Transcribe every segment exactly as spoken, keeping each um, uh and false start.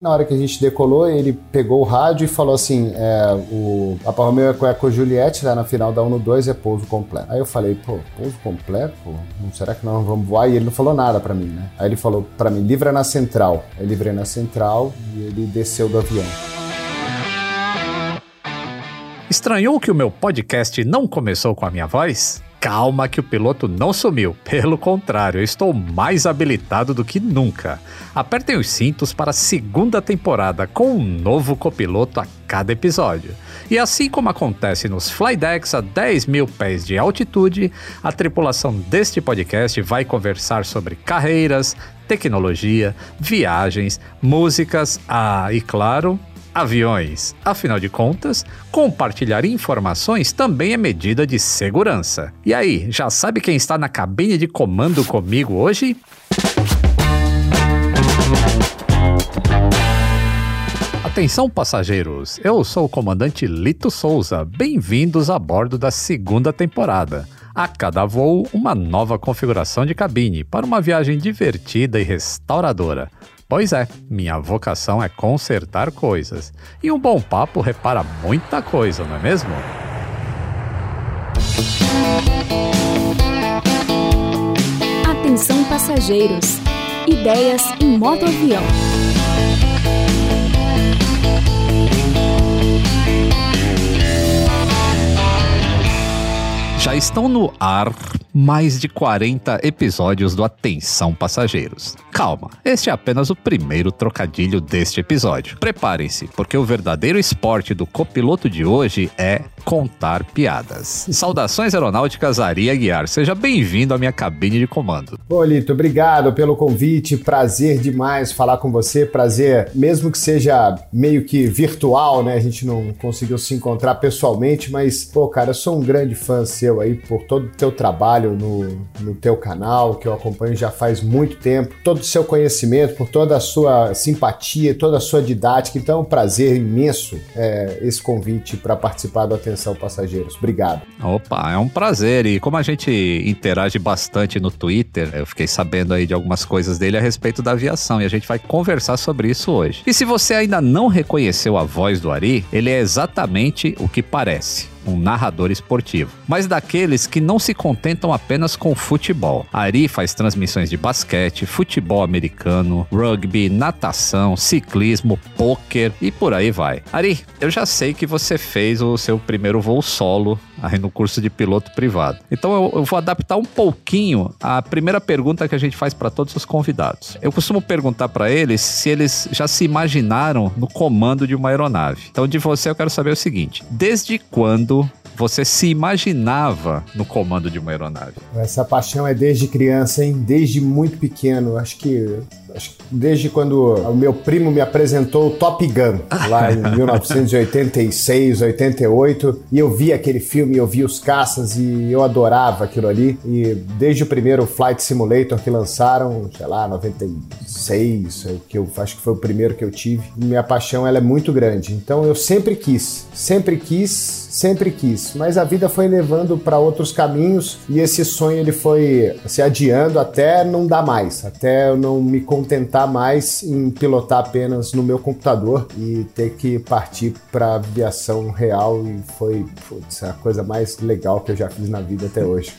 Na hora que a gente decolou, ele pegou o rádio e falou assim, é, o Alfa Romeo Eco Eco Juliette, lá na final da um no dois, é pouso completo. Aí eu falei, pô, pouso completo? Será que nós não vamos voar? E ele não falou nada pra mim, né? Aí ele falou pra mim, livra na central. Eu livrei na central e ele desceu do avião. Estranhou que o meu podcast não começou com a minha voz? Calma que o piloto não sumiu, pelo contrário, eu estou mais habilitado do que nunca. Apertem os cintos para a segunda temporada com um novo copiloto a cada episódio. E assim como acontece nos Flydecks a dez mil pés de altitude, a tripulação deste podcast vai conversar sobre carreiras, tecnologia, viagens, músicas, ah, e claro... aviões. Afinal de contas, compartilhar informações também é medida de segurança. E aí, já sabe quem está na cabine de comando comigo hoje? Atenção, passageiros! Eu sou o comandante Lito Souza. Bem-vindos a bordo da segunda temporada. A cada voo, uma nova configuração de cabine para uma viagem divertida e restauradora. Pois é, minha vocação é consertar coisas. E um bom papo repara muita coisa, não é mesmo? Atenção, passageiros. Ideias em modo avião. Já estão no ar mais de quarenta episódios do Atenção Passageiros. Calma, este é apenas o primeiro trocadilho deste episódio. Preparem-se, porque o verdadeiro esporte do copiloto de hoje é contar piadas. Saudações aeronáuticas, Aria Guiar. Seja bem-vindo à minha cabine de comando. Bom, Lito, obrigado pelo convite. Prazer demais falar com você. Prazer, mesmo que seja meio que virtual, né? A gente não conseguiu se encontrar pessoalmente, mas, pô, cara, eu sou um grande fã seu aí por todo o teu trabalho. No, no teu canal, que eu acompanho já faz muito tempo, todo o seu conhecimento, por toda a sua simpatia, toda a sua didática. Então é um prazer imenso é, esse convite para participar do Atenção Passageiros. Obrigado. Opa, é um prazer. E como a gente interage bastante no Twitter, eu fiquei sabendo aí de algumas coisas dele a respeito da aviação e a gente vai conversar sobre isso hoje. E se você ainda não reconheceu a voz do Ari, ele é exatamente o que parece. Um narrador esportivo, mas daqueles que não se contentam apenas com futebol. Ari faz transmissões de basquete, futebol americano, rugby, natação, ciclismo, pôquer e por aí vai. Ari, eu já sei que você fez o seu primeiro voo solo aí no curso de piloto privado. Então eu, eu vou adaptar um pouquinho a primeira pergunta que a gente faz para todos os convidados. Eu costumo perguntar para eles se eles já se imaginaram no comando de uma aeronave. Então de você eu quero saber o seguinte, desde quando você se imaginava no comando de uma aeronave? Essa paixão é desde criança, hein? Desde muito pequeno. Acho que, acho que desde quando o meu primo me apresentou o Top Gun, lá em mil novecentos e oitenta e seis, oitenta e oito. E eu vi aquele filme, eu vi os caças e eu adorava aquilo ali. E desde o primeiro Flight Simulator que lançaram, sei lá, noventa e seis, que eu, acho que foi o primeiro que eu tive. Minha paixão ela é muito grande. Então eu sempre quis, sempre quis... Sempre quis, mas a vida foi levando para outros caminhos e esse sonho ele foi se adiando até não dar mais, até eu não me contentar mais em pilotar apenas no meu computador e ter que partir para aviação real e foi, putz, a coisa mais legal que eu já fiz na vida até hoje.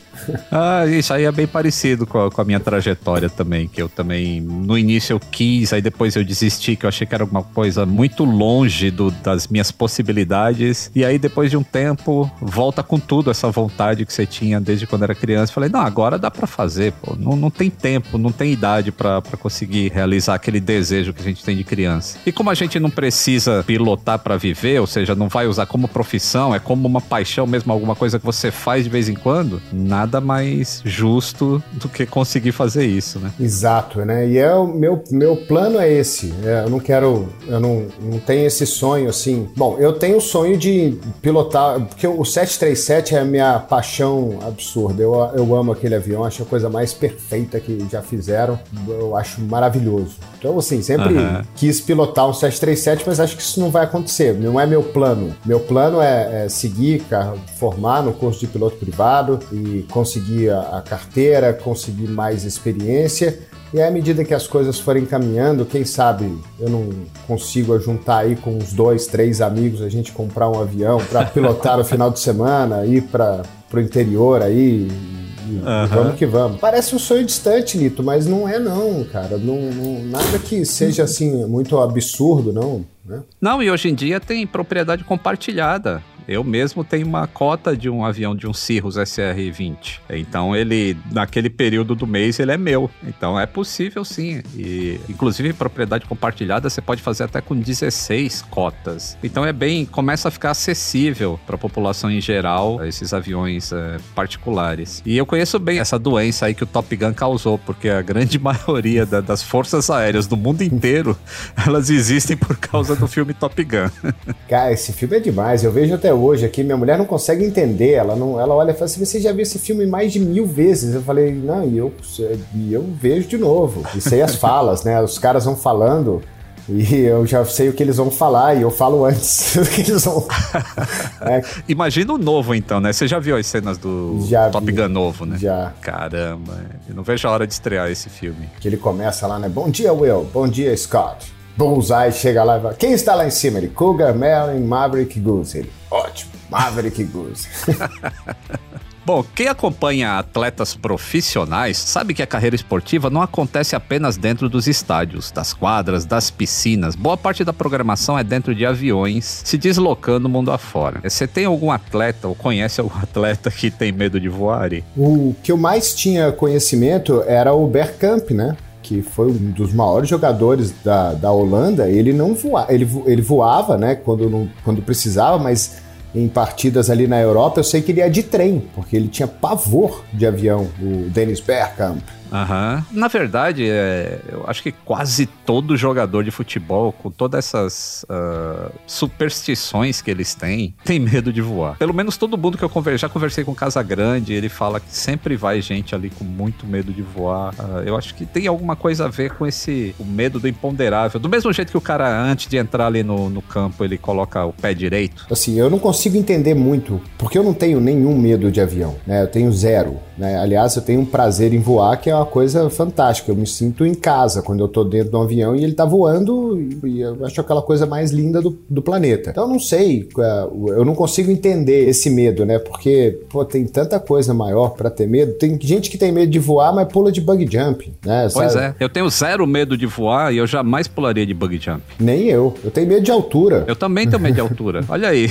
Ah, isso aí é bem parecido com a, com a minha trajetória também, que eu também no início eu quis, aí depois eu desisti, que eu achei que era alguma coisa muito longe do, das minhas possibilidades e aí depois de um tempo, volta com tudo essa vontade que você tinha desde quando era criança. Falei, não, agora dá pra fazer, pô. Não, não tem tempo, não tem idade pra, pra conseguir realizar aquele desejo que a gente tem de criança. E como a gente não precisa pilotar pra viver, ou seja, não vai usar como profissão, é como uma paixão mesmo, alguma coisa que você faz de vez em quando, nada mais justo do que conseguir fazer isso, né? Exato, né? E é o meu, meu plano é esse. É, eu não quero, eu não, não tenho esse sonho, assim. Bom, eu tenho o sonho de pilotar, porque o sete três sete é a minha paixão absurda, eu, eu amo aquele avião, acho a coisa mais perfeita que já fizeram, eu acho maravilhoso. Então assim, sempre uhum. quis pilotar um sete três sete, mas acho que isso não vai acontecer, não é meu plano. Meu plano é, é seguir, formar no curso de piloto privado e conseguir a, a carteira, conseguir mais experiência E aí, à medida que as coisas forem caminhando, quem sabe eu não consigo juntar aí com uns dois, três amigos, a gente comprar um avião para pilotar no final de semana, ir para o interior aí. E, uhum. e vamos que vamos. Parece um sonho distante, Lito, mas não é não, cara. Não, não, nada que seja assim muito absurdo, não. Né? Não, e hoje em dia tem propriedade compartilhada. Eu mesmo tenho uma cota de um avião, de um Cirrus S R vinte. Então ele, naquele período do mês, ele é meu. Então é possível sim. E, inclusive, propriedade compartilhada você pode fazer até com dezesseis cotas. Então é bem, começa a ficar acessível para a população em geral, esses aviões é, particulares. E eu conheço bem essa doença aí que o Top Gun causou, porque a grande maioria da, das forças aéreas do mundo inteiro, elas existem por causa do filme Top Gun. Cara, esse filme é demais. Eu vejo até hoje aqui, minha mulher não consegue entender, ela, não, ela olha e fala assim, você já viu esse filme mais de mil vezes? Eu falei, não, e eu, eu vejo de novo, e sei as falas, né, os caras vão falando e eu já sei o que eles vão falar e eu falo antes do que eles vão... É. Imagina o novo então, né, você já viu as cenas do já Top vi. Gun novo, né? Já. Caramba, eu não vejo a hora de estrear esse filme. Que ele começa lá, né, bom dia Will, bom dia Scott. Bullseye chega lá e fala, quem está lá em cima? Ele, Cougar, Merlin, Maverick Goose. Ele, ótimo, Maverick Goose. Bom, quem acompanha atletas profissionais sabe que a carreira esportiva não acontece apenas dentro dos estádios, das quadras, das piscinas. Boa parte da programação é dentro de aviões, se deslocando o mundo afora. Você tem algum atleta ou conhece algum atleta que tem medo de voar? Ari? O que eu mais tinha conhecimento era o Bergkamp, né? Que foi um dos maiores jogadores da, da Holanda, ele não voava, ele, vo, ele voava, né, quando, não, quando precisava, mas em partidas ali na Europa, eu sei que ele ia de trem, porque ele tinha pavor de avião, o Dennis Bergkamp. Uhum. Na verdade, é, eu acho que quase todo jogador de futebol, com todas essas uh, superstições que eles têm, tem medo de voar. Pelo menos todo mundo que eu conversei, já conversei com o Casa Grande, ele fala que sempre vai gente ali com muito medo de voar. Uh, eu acho que tem alguma coisa a ver com esse o medo do imponderável. Do mesmo jeito que o cara, antes de entrar ali no, no campo, ele coloca o pé direito. Assim, eu não consigo entender muito, porque eu não tenho nenhum medo de avião, né? Eu tenho zero, né? Aliás, eu tenho um prazer em voar, que é uma coisa fantástica, eu me sinto em casa quando eu tô dentro de um avião e ele tá voando e eu acho aquela coisa mais linda do, do planeta. Então eu não sei, eu não consigo entender esse medo, né, porque pô, tem tanta coisa maior pra ter medo, tem gente que tem medo de voar, mas pula de bug jump, né, sabe? Pois é, eu tenho zero medo de voar e eu jamais pularia de bug jump. Nem eu, eu tenho medo de altura. Eu também tenho medo de altura, olha aí,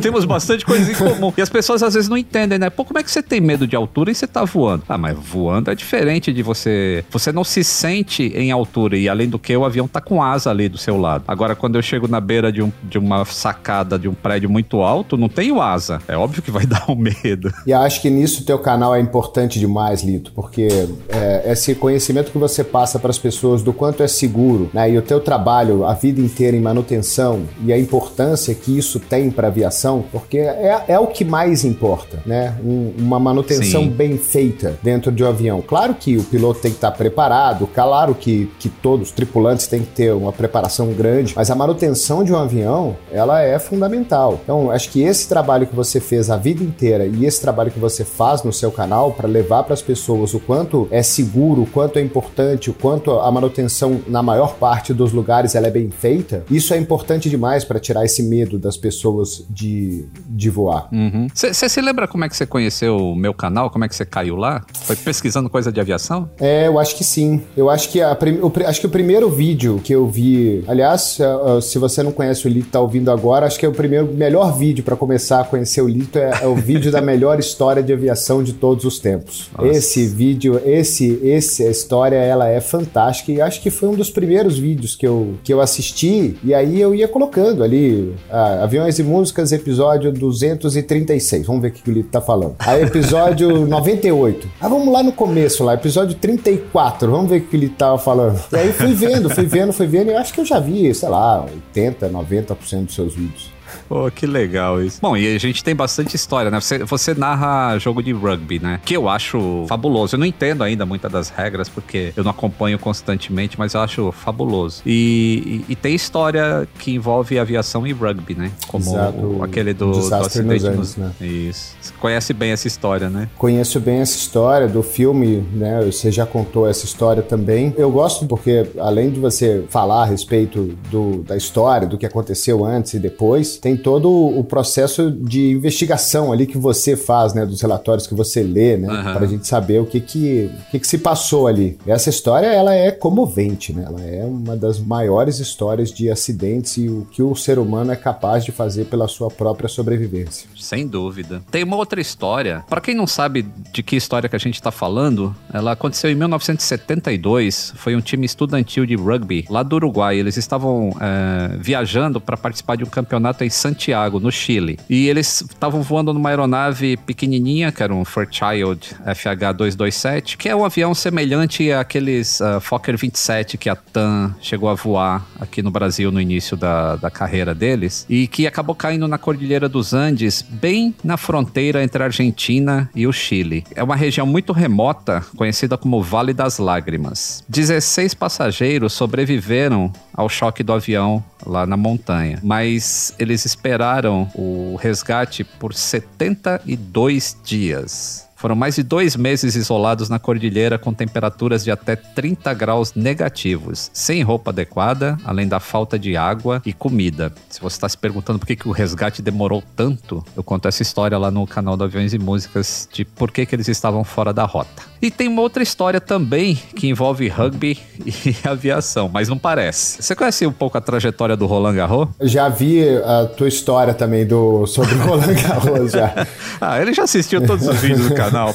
temos bastante coisa em comum e as pessoas às vezes não entendem, né, pô, como é que você tem medo de altura e você tá voando? Ah, mas voando é diferente de você... Você não se sente em altura e, além do que, o avião tá com asa ali do seu lado. Agora, quando eu chego na beira de, um, de uma sacada de um prédio muito alto, não tenho asa. É óbvio que vai dar um medo. E acho que nisso o teu canal é importante demais, Lito, porque é, esse conhecimento que você passa para as pessoas do quanto é seguro, né, e o teu trabalho a vida inteira em manutenção e a importância que isso tem para a aviação, porque é, é o que mais importa, né? Um, uma manutenção Sim. bem feita dentro de um avião. Claro que o piloto tem que estar preparado, claro que, que todos os tripulantes têm que ter uma preparação grande, mas a manutenção de um avião, ela é fundamental. Então, acho que esse trabalho que você fez a vida inteira e esse trabalho que você faz no seu canal para levar para as pessoas o quanto é seguro, o quanto é importante, o quanto a manutenção na maior parte dos lugares ela é bem feita, isso é importante demais para tirar esse medo das pessoas de, de voar. Você uhum. se lembra como é que você conheceu o meu canal? Como é que você caiu lá? Foi pesquisando coisa de aviação? É, eu acho que sim. Eu acho que, a prim... o, acho que o primeiro vídeo que eu vi... Aliás, se você não conhece o Lito e tá ouvindo agora, acho que é o primeiro melhor vídeo para começar a conhecer o Lito é, é o vídeo da melhor história de aviação de todos os tempos. Nossa. Esse vídeo, esse, esse, a história, ela é fantástica e acho que foi um dos primeiros vídeos que eu, que eu assisti e aí eu ia colocando ali ah, Aviões e Músicas, episódio duzentos e trinta e seis. Vamos ver o que o Lito tá falando. Aí episódio noventa e oito. Ah, vamos lá no começo, lá, episódio Episódio trinta e quatro, vamos ver o que ele tava falando. E aí fui vendo, fui vendo, fui vendo, e eu acho que eu já vi, sei lá, oitenta, noventa por cento dos seus vídeos. Pô, que legal isso. Bom, e a gente tem bastante história, né? Você, você narra jogo de rugby, né? Que eu acho fabuloso. Eu não entendo ainda muitas das regras, porque eu não acompanho constantemente, mas eu acho fabuloso. E, e, e tem história que envolve aviação e rugby, né? Como Exato, aquele do, do acidente nos anos, né? Isso. Você conhece bem essa história, né? Conheço bem essa história do filme, né? Você já contou essa história também. Eu gosto porque, além de você falar a respeito do, da história, do que aconteceu antes e depois, tem todo o processo de investigação ali que você faz, né? Dos relatórios que você lê, né? Uhum. Pra gente saber o que que, o que que se passou ali. Essa história, ela é comovente, né? Ela é uma das maiores histórias de acidentes e o que o ser humano é capaz de fazer pela sua própria sobrevivência. Sem dúvida. Tem uma outra história. Pra quem não sabe de que história que a gente tá falando, ela aconteceu em mil novecentos e setenta e dois. Foi um time estudantil de rugby lá do Uruguai. Eles estavam é, viajando pra participar de um campeonato em Santiago, no Chile. E eles estavam voando numa aeronave pequenininha, que era um Fairchild F H duzentos e vinte e sete, que é um avião semelhante àqueles uh, Fokker vinte e sete que a TAM chegou a voar aqui no Brasil no início da, da carreira deles, e que acabou caindo na Cordilheira dos Andes, bem na fronteira entre a Argentina e o Chile. É uma região muito remota, conhecida como Vale das Lágrimas. dezesseis passageiros sobreviveram ao choque do avião lá na montanha, mas eles esperaram o resgate por setenta e dois dias. Foram mais de dois meses isolados na cordilheira com temperaturas de até trinta graus negativos, sem roupa adequada, além da falta de água e comida. Se você está se perguntando por que, que o resgate demorou tanto, eu conto essa história lá no canal do Aviões e Músicas de por que, que eles estavam fora da rota. E tem uma outra história também que envolve rugby e aviação, mas não parece. Você conhece um pouco a trajetória do Roland Garros? Já vi a tua história também do, sobre o Roland Garros já. Ah, ele já assistiu todos os vídeos do canal. Não.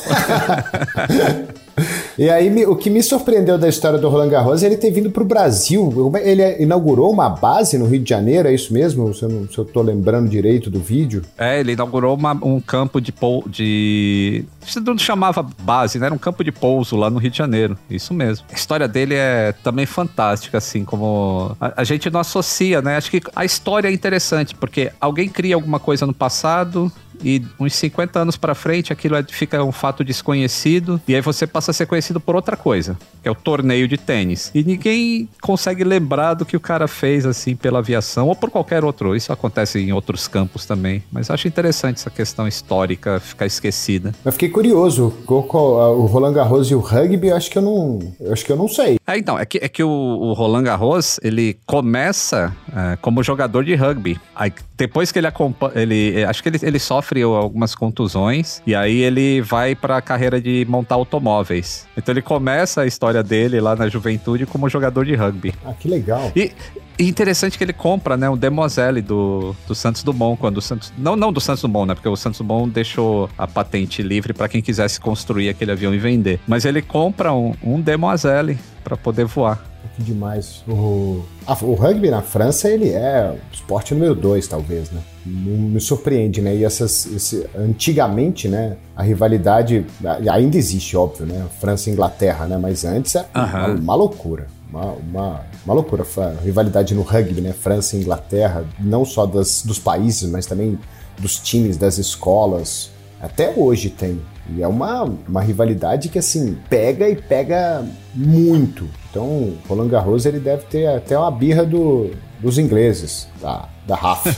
E aí, o que me surpreendeu da história do Roland Garros é ele ter vindo para o Brasil. Ele inaugurou uma base no Rio de Janeiro, é isso mesmo? Se eu, não, se eu tô lembrando direito do vídeo. É, ele inaugurou uma, um campo de pouso, de... Você não chamava base, né? Era um campo de pouso lá no Rio de Janeiro, isso mesmo. A história dele é também fantástica, assim, como... A, a gente não associa, né? Acho que a história é interessante, porque alguém cria alguma coisa no passado... E uns cinquenta anos pra frente, aquilo fica um fato desconhecido. E aí você passa a ser conhecido por outra coisa, que é o torneio de tênis. E ninguém consegue lembrar do que o cara fez, assim, pela aviação ou por qualquer outro. Isso acontece em outros campos também. Mas eu acho interessante essa questão histórica ficar esquecida. Eu fiquei curioso. O Roland Garros e o rugby, eu acho que eu não, eu acho que eu não sei. É, então, é que, é que o, o Roland Garros, ele começa é, como jogador de rugby. Aí, depois que ele acompanha... Ele, acho que ele, ele sofre algumas contusões, e aí ele vai pra carreira de montar automóveis. Então ele começa a história dele lá na juventude como jogador de rugby. Ah, que legal. E, e interessante que ele compra, né, um Demoiselle do, do Santos Dumont, quando o Santos... Não, não do Santos Dumont, né, porque o Santos Dumont deixou a patente livre pra quem quisesse construir aquele avião e vender. Mas ele compra um, um Demoiselle pra poder voar. Que demais. O, a, o rugby na França, ele é o esporte número dois, talvez, né? Me surpreende, né? E essas, esse, antigamente, né? A rivalidade ainda existe, óbvio, né? França e Inglaterra, né? Mas antes era uma, uma loucura. Uma, uma, uma loucura. A rivalidade no rugby, né? França e Inglaterra, não só das, dos países, mas também dos times, das escolas. Até hoje tem. E é uma, uma rivalidade que, assim, pega e pega muito. Então, o Roland Garros, ele deve ter até uma birra do, dos ingleses, tá? Da Rafa.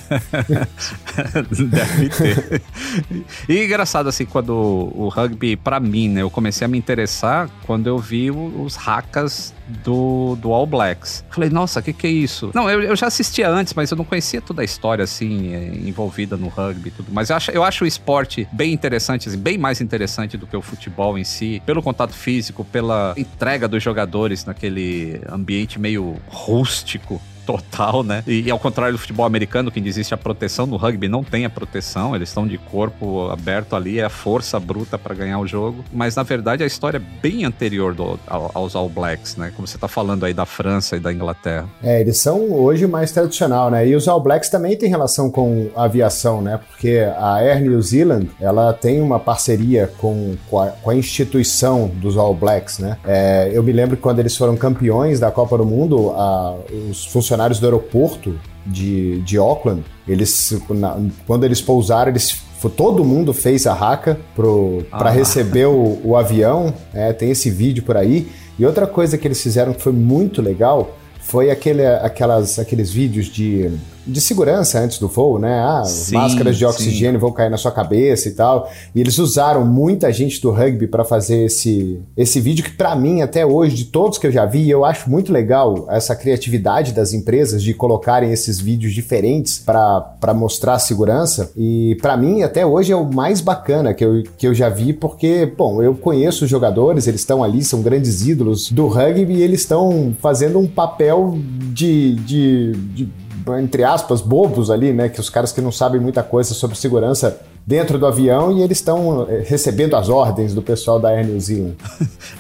Deve ter. E engraçado, assim, quando o rugby, pra mim, né, eu comecei a me interessar quando eu vi os hackas do, do All Blacks. Falei, nossa, o que que é isso? Não, eu, eu já assistia antes, mas eu não conhecia toda a história, assim, envolvida no rugby e tudo. Mas eu acho, eu acho o esporte bem interessante, assim, bem mais interessante do que o futebol em si, pelo contato físico, pela entrega dos jogadores naquele ambiente meio rústico. Total, né? E, e ao contrário do futebol americano, que existe a proteção, no rugby não tem a proteção, eles estão de corpo aberto ali, é a força bruta para ganhar o jogo. Mas, na verdade, a história é bem anterior do, ao, aos All Blacks, né? Como você tá falando aí da França e da Inglaterra. É, eles são hoje mais tradicional, né? E os All Blacks também tem relação com a aviação, né? Porque a Air New Zealand, ela tem uma parceria com, com, a, com a instituição dos All Blacks, né? É, eu me lembro que quando eles foram campeões da Copa do Mundo, a, os funcionários funcionários do aeroporto de, de Auckland, eles, na, quando eles pousaram, eles, todo mundo fez a raca para ah. receber o, o avião. É, tem esse vídeo por aí. E outra coisa que eles fizeram que foi muito legal foi aquele, aquelas, aqueles vídeos de, de segurança antes do voo, né? Ah, sim, máscaras de oxigênio sim. vão cair na sua cabeça e tal. E eles usaram muita gente do rugby para fazer esse, esse vídeo que, para mim, até hoje, de todos que eu já vi, eu acho muito legal essa criatividade das empresas de colocarem esses vídeos diferentes para mostrar a segurança. E, para mim, até hoje é o mais bacana que eu, que eu já vi, porque, bom, eu conheço os jogadores, eles estão ali, são grandes ídolos do rugby e eles estão fazendo um papel De, de, de, entre aspas, bobos ali, né? Que os caras que não sabem muita coisa sobre segurança dentro do avião e eles estão recebendo as ordens do pessoal da Air New Zealand.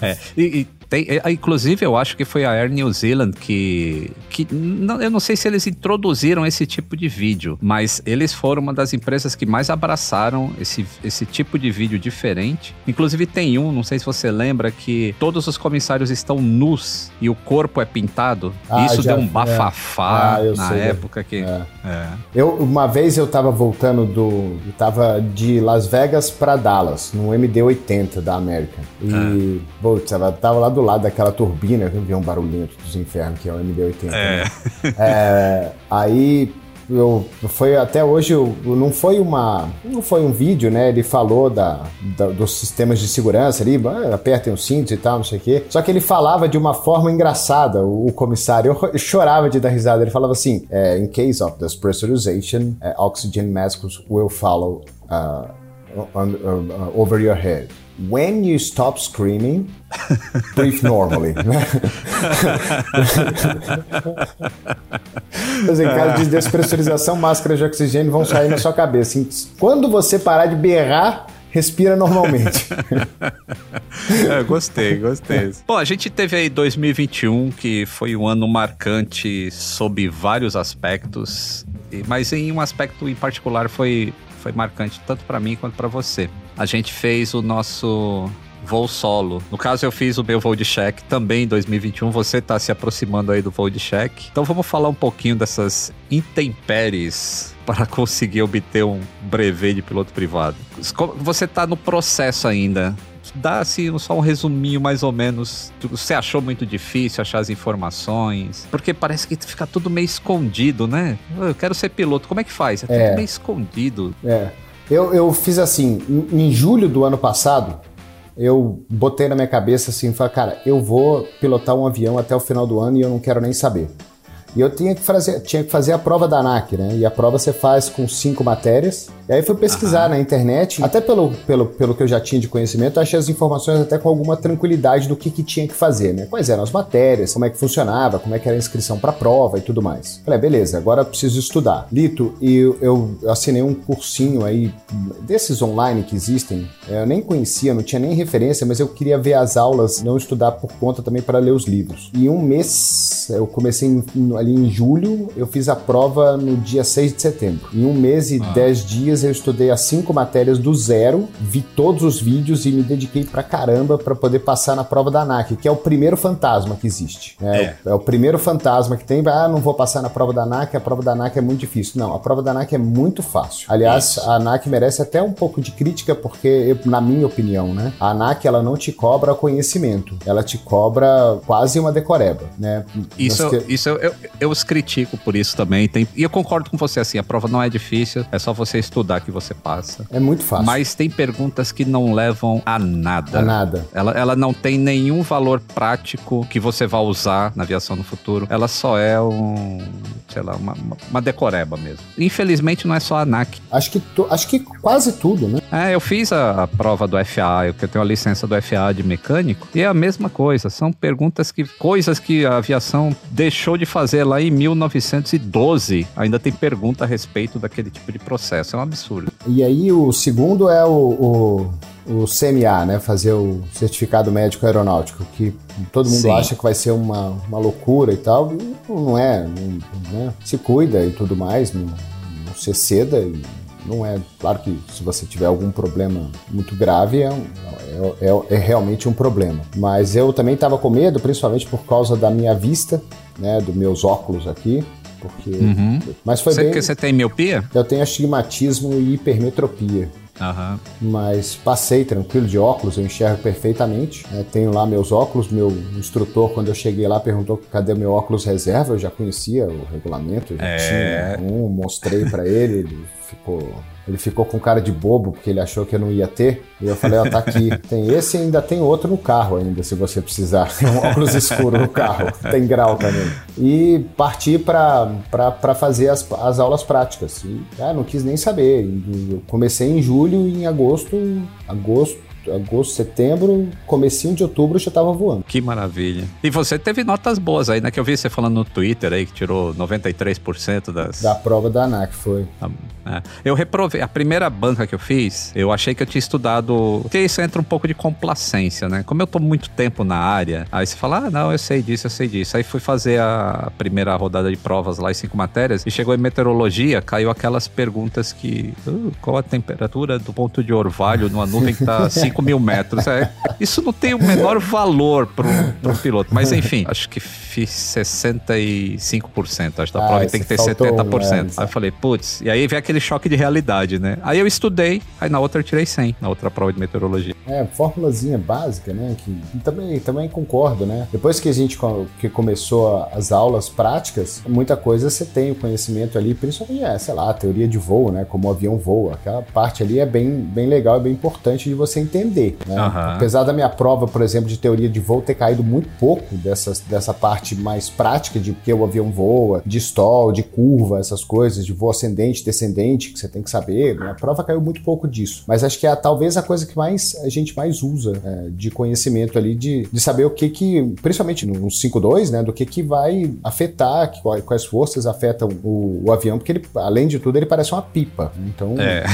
É, e, e tem, inclusive eu acho que foi a Air New Zealand que, que não, eu não sei se eles introduziram esse tipo de vídeo, mas eles foram uma das empresas que mais abraçaram esse, esse tipo de vídeo diferente. Inclusive tem um, não sei se você lembra, que todos os comissários estão nus e o corpo é pintado. Ah, isso já, deu um bafafá é. ah, na sei, época que... É. É. Eu, uma vez eu tava voltando do... Eu tava de Las Vegas pra Dallas, no M D oitenta da América. E, é. putz, ela tava lá do lado daquela turbina, que eu vi um barulhento dos infernos, que é o M D oitenta. É. Né? É, aí, eu, foi até hoje, eu, não foi uma... Não foi um vídeo, né? Ele falou da, da, dos sistemas de segurança ali, apertem os cintos e tal, não sei o quê. Só que ele falava de uma forma engraçada, o, o comissário. Eu chorava de dar risada. Ele falava assim, eh, in case of despressurization, eh, oxygen masks will follow uh, on, uh, over your head. When you stop screaming, breathe normally. Mas em caso de despressurização, máscaras de oxigênio vão sair na sua cabeça. Quando você parar de berrar, respira normalmente. Eu gostei, gostei. Bom, a gente teve aí dois mil e vinte e um, que foi um ano marcante sob vários aspectos, mas em um aspecto em particular foi, foi marcante tanto para mim quanto para você. A gente fez o nosso voo solo. No caso, eu fiz o meu voo de check também em dois mil e vinte e um. Você está se aproximando aí do voo de check. Então vamos falar um pouquinho dessas intempéries para conseguir obter um brevet de piloto privado. Você está no processo ainda. Dá assim, só um resuminho mais ou menos. Você achou muito difícil achar as informações? Porque parece que fica tudo meio escondido, né? Eu quero ser piloto. Como é que faz? É, é. tudo meio escondido. É. Eu, eu fiz assim, em, em julho do ano passado, eu botei na minha cabeça assim, falei, cara, eu vou pilotar um avião até o final do ano e eu não quero nem saber. E eu tinha que fazer, tinha que fazer a prova da ANAC, né? E a prova você faz com cinco matérias. E aí fui pesquisar uhum. na internet, até pelo, pelo, pelo que eu já tinha de conhecimento, eu achei as informações até com alguma tranquilidade do que, que tinha que fazer, né? Quais eram as matérias, como é que funcionava, como é que era a inscrição para a prova e tudo mais. Falei, beleza, agora eu preciso estudar. Lito, e eu, eu assinei um cursinho aí, desses online que existem, eu nem conhecia, não tinha nem referência, mas eu queria ver as aulas, não estudar por conta também para ler os livros. E um mês, eu comecei em, ali em julho, eu fiz a prova no dia seis de setembro. Em um mês e ah. dez dias, eu estudei as cinco matérias do zero, vi todos os vídeos e me dediquei pra caramba pra poder passar na prova da ANAC, que é o primeiro fantasma que existe. É, é. O, é o primeiro fantasma que tem, ah, não vou passar na prova da ANAC, a prova da ANAC é muito difícil. Não, a prova da ANAC é muito fácil. Aliás, isso. A ANAC merece até um pouco de crítica, porque, eu, na minha opinião, né, a ANAC, ela não te cobra conhecimento, ela te cobra quase uma decoreba, né? Isso, que... isso eu, eu, eu os critico por isso também, tem, e eu concordo com você, assim, a prova não é difícil, é só você estudar estudar que você passa. É muito fácil. Mas tem perguntas que não levam a nada. A nada. Ela, ela não tem nenhum valor prático que você vai usar na aviação no futuro. Ela só é um, sei lá, uma, uma decoreba mesmo. Infelizmente não é só a ANAC. Acho que, tu, acho que quase tudo, né? É, eu fiz a, a prova do F A A, eu tenho a licença do F A A de mecânico, e é a mesma coisa. São perguntas que, coisas que a aviação deixou de fazer lá em mil novecentos e doze. Ainda tem pergunta a respeito daquele tipo de processo. É uma absurdo. E aí o segundo é o, o, o C M A, né? Fazer o Certificado Médico Aeronáutico, que todo mundo Sim. acha que vai ser uma, uma loucura e tal, e não é, não, né? Se cuida e tudo mais, não, não se exceda, e não é, claro que se você tiver algum problema muito grave, é, é, é realmente um problema. Mas eu também estava com medo, principalmente por causa da minha vista, né, dos meus óculos aqui. Porque... Uhum. Mas foi você, bem... Você tem miopia? Eu tenho astigmatismo e hipermetropia. Uhum. Mas passei tranquilo de óculos, eu enxergo perfeitamente. É, tenho lá meus óculos, meu instrutor, quando eu cheguei lá, perguntou cadê meu óculos reserva. Eu já conhecia o regulamento, eu já é... tinha um, mostrei pra ele, ele ficou... Ele ficou com cara de bobo, porque ele achou que eu não ia ter. E eu falei, ó, oh, tá aqui. Tem esse e ainda tem outro no carro ainda, se você precisar. Tem um óculos escuro no carro. Tem grau também. E parti pra, pra, pra fazer as, as aulas práticas. E, ah, não quis nem saber. Eu comecei em julho e em agosto... Agosto... agosto, setembro, comecinho de outubro já tava voando. Que maravilha. E você teve notas boas aí, né? Que eu vi você falando no Twitter aí, que tirou noventa e três por cento das... Da prova da ANAC, foi. É. Eu reprovei. A primeira banca que eu fiz, eu achei que eu tinha estudado... Porque isso entra um pouco de complacência, né? Como eu tô muito tempo na área, aí você fala, ah, não, eu sei disso, eu sei disso. Aí fui fazer a primeira rodada de provas lá, em cinco matérias, e chegou em meteorologia, caiu aquelas perguntas que... Uh, qual a temperatura do ponto de orvalho numa nuvem que tá... cinco mil metros, é, isso não tem o menor valor pro, pro piloto, mas enfim, acho que fiz sessenta e cinco por cento, acho, da ah, prova tem que ter setenta por cento, um, aí eu falei, putz, e aí vem aquele choque de realidade, né, aí eu estudei, aí na outra eu tirei cem, na outra prova de meteorologia. É, formulazinha básica, né, que também, também concordo, né, depois que a gente que começou as aulas práticas, muita coisa você tem o conhecimento ali, principalmente, é, sei lá, a teoria de voo, né, como o avião voa, aquela parte ali é bem, bem legal, é bem importante de você entender. Entender, né? Uhum. Apesar da minha prova, por exemplo, de teoria de voo ter caído muito pouco dessas, dessa parte mais prática de que o avião voa, de stall, de curva, essas coisas, de voo ascendente, descendente, que você tem que saber, a prova caiu muito pouco disso. Mas acho que é talvez a coisa que mais a gente mais usa é, de conhecimento ali, de, de saber o que que, principalmente no cinco dois, né, do que que vai afetar, que, quais forças afetam o, o avião, porque ele, além de tudo, ele parece uma pipa. Então... É.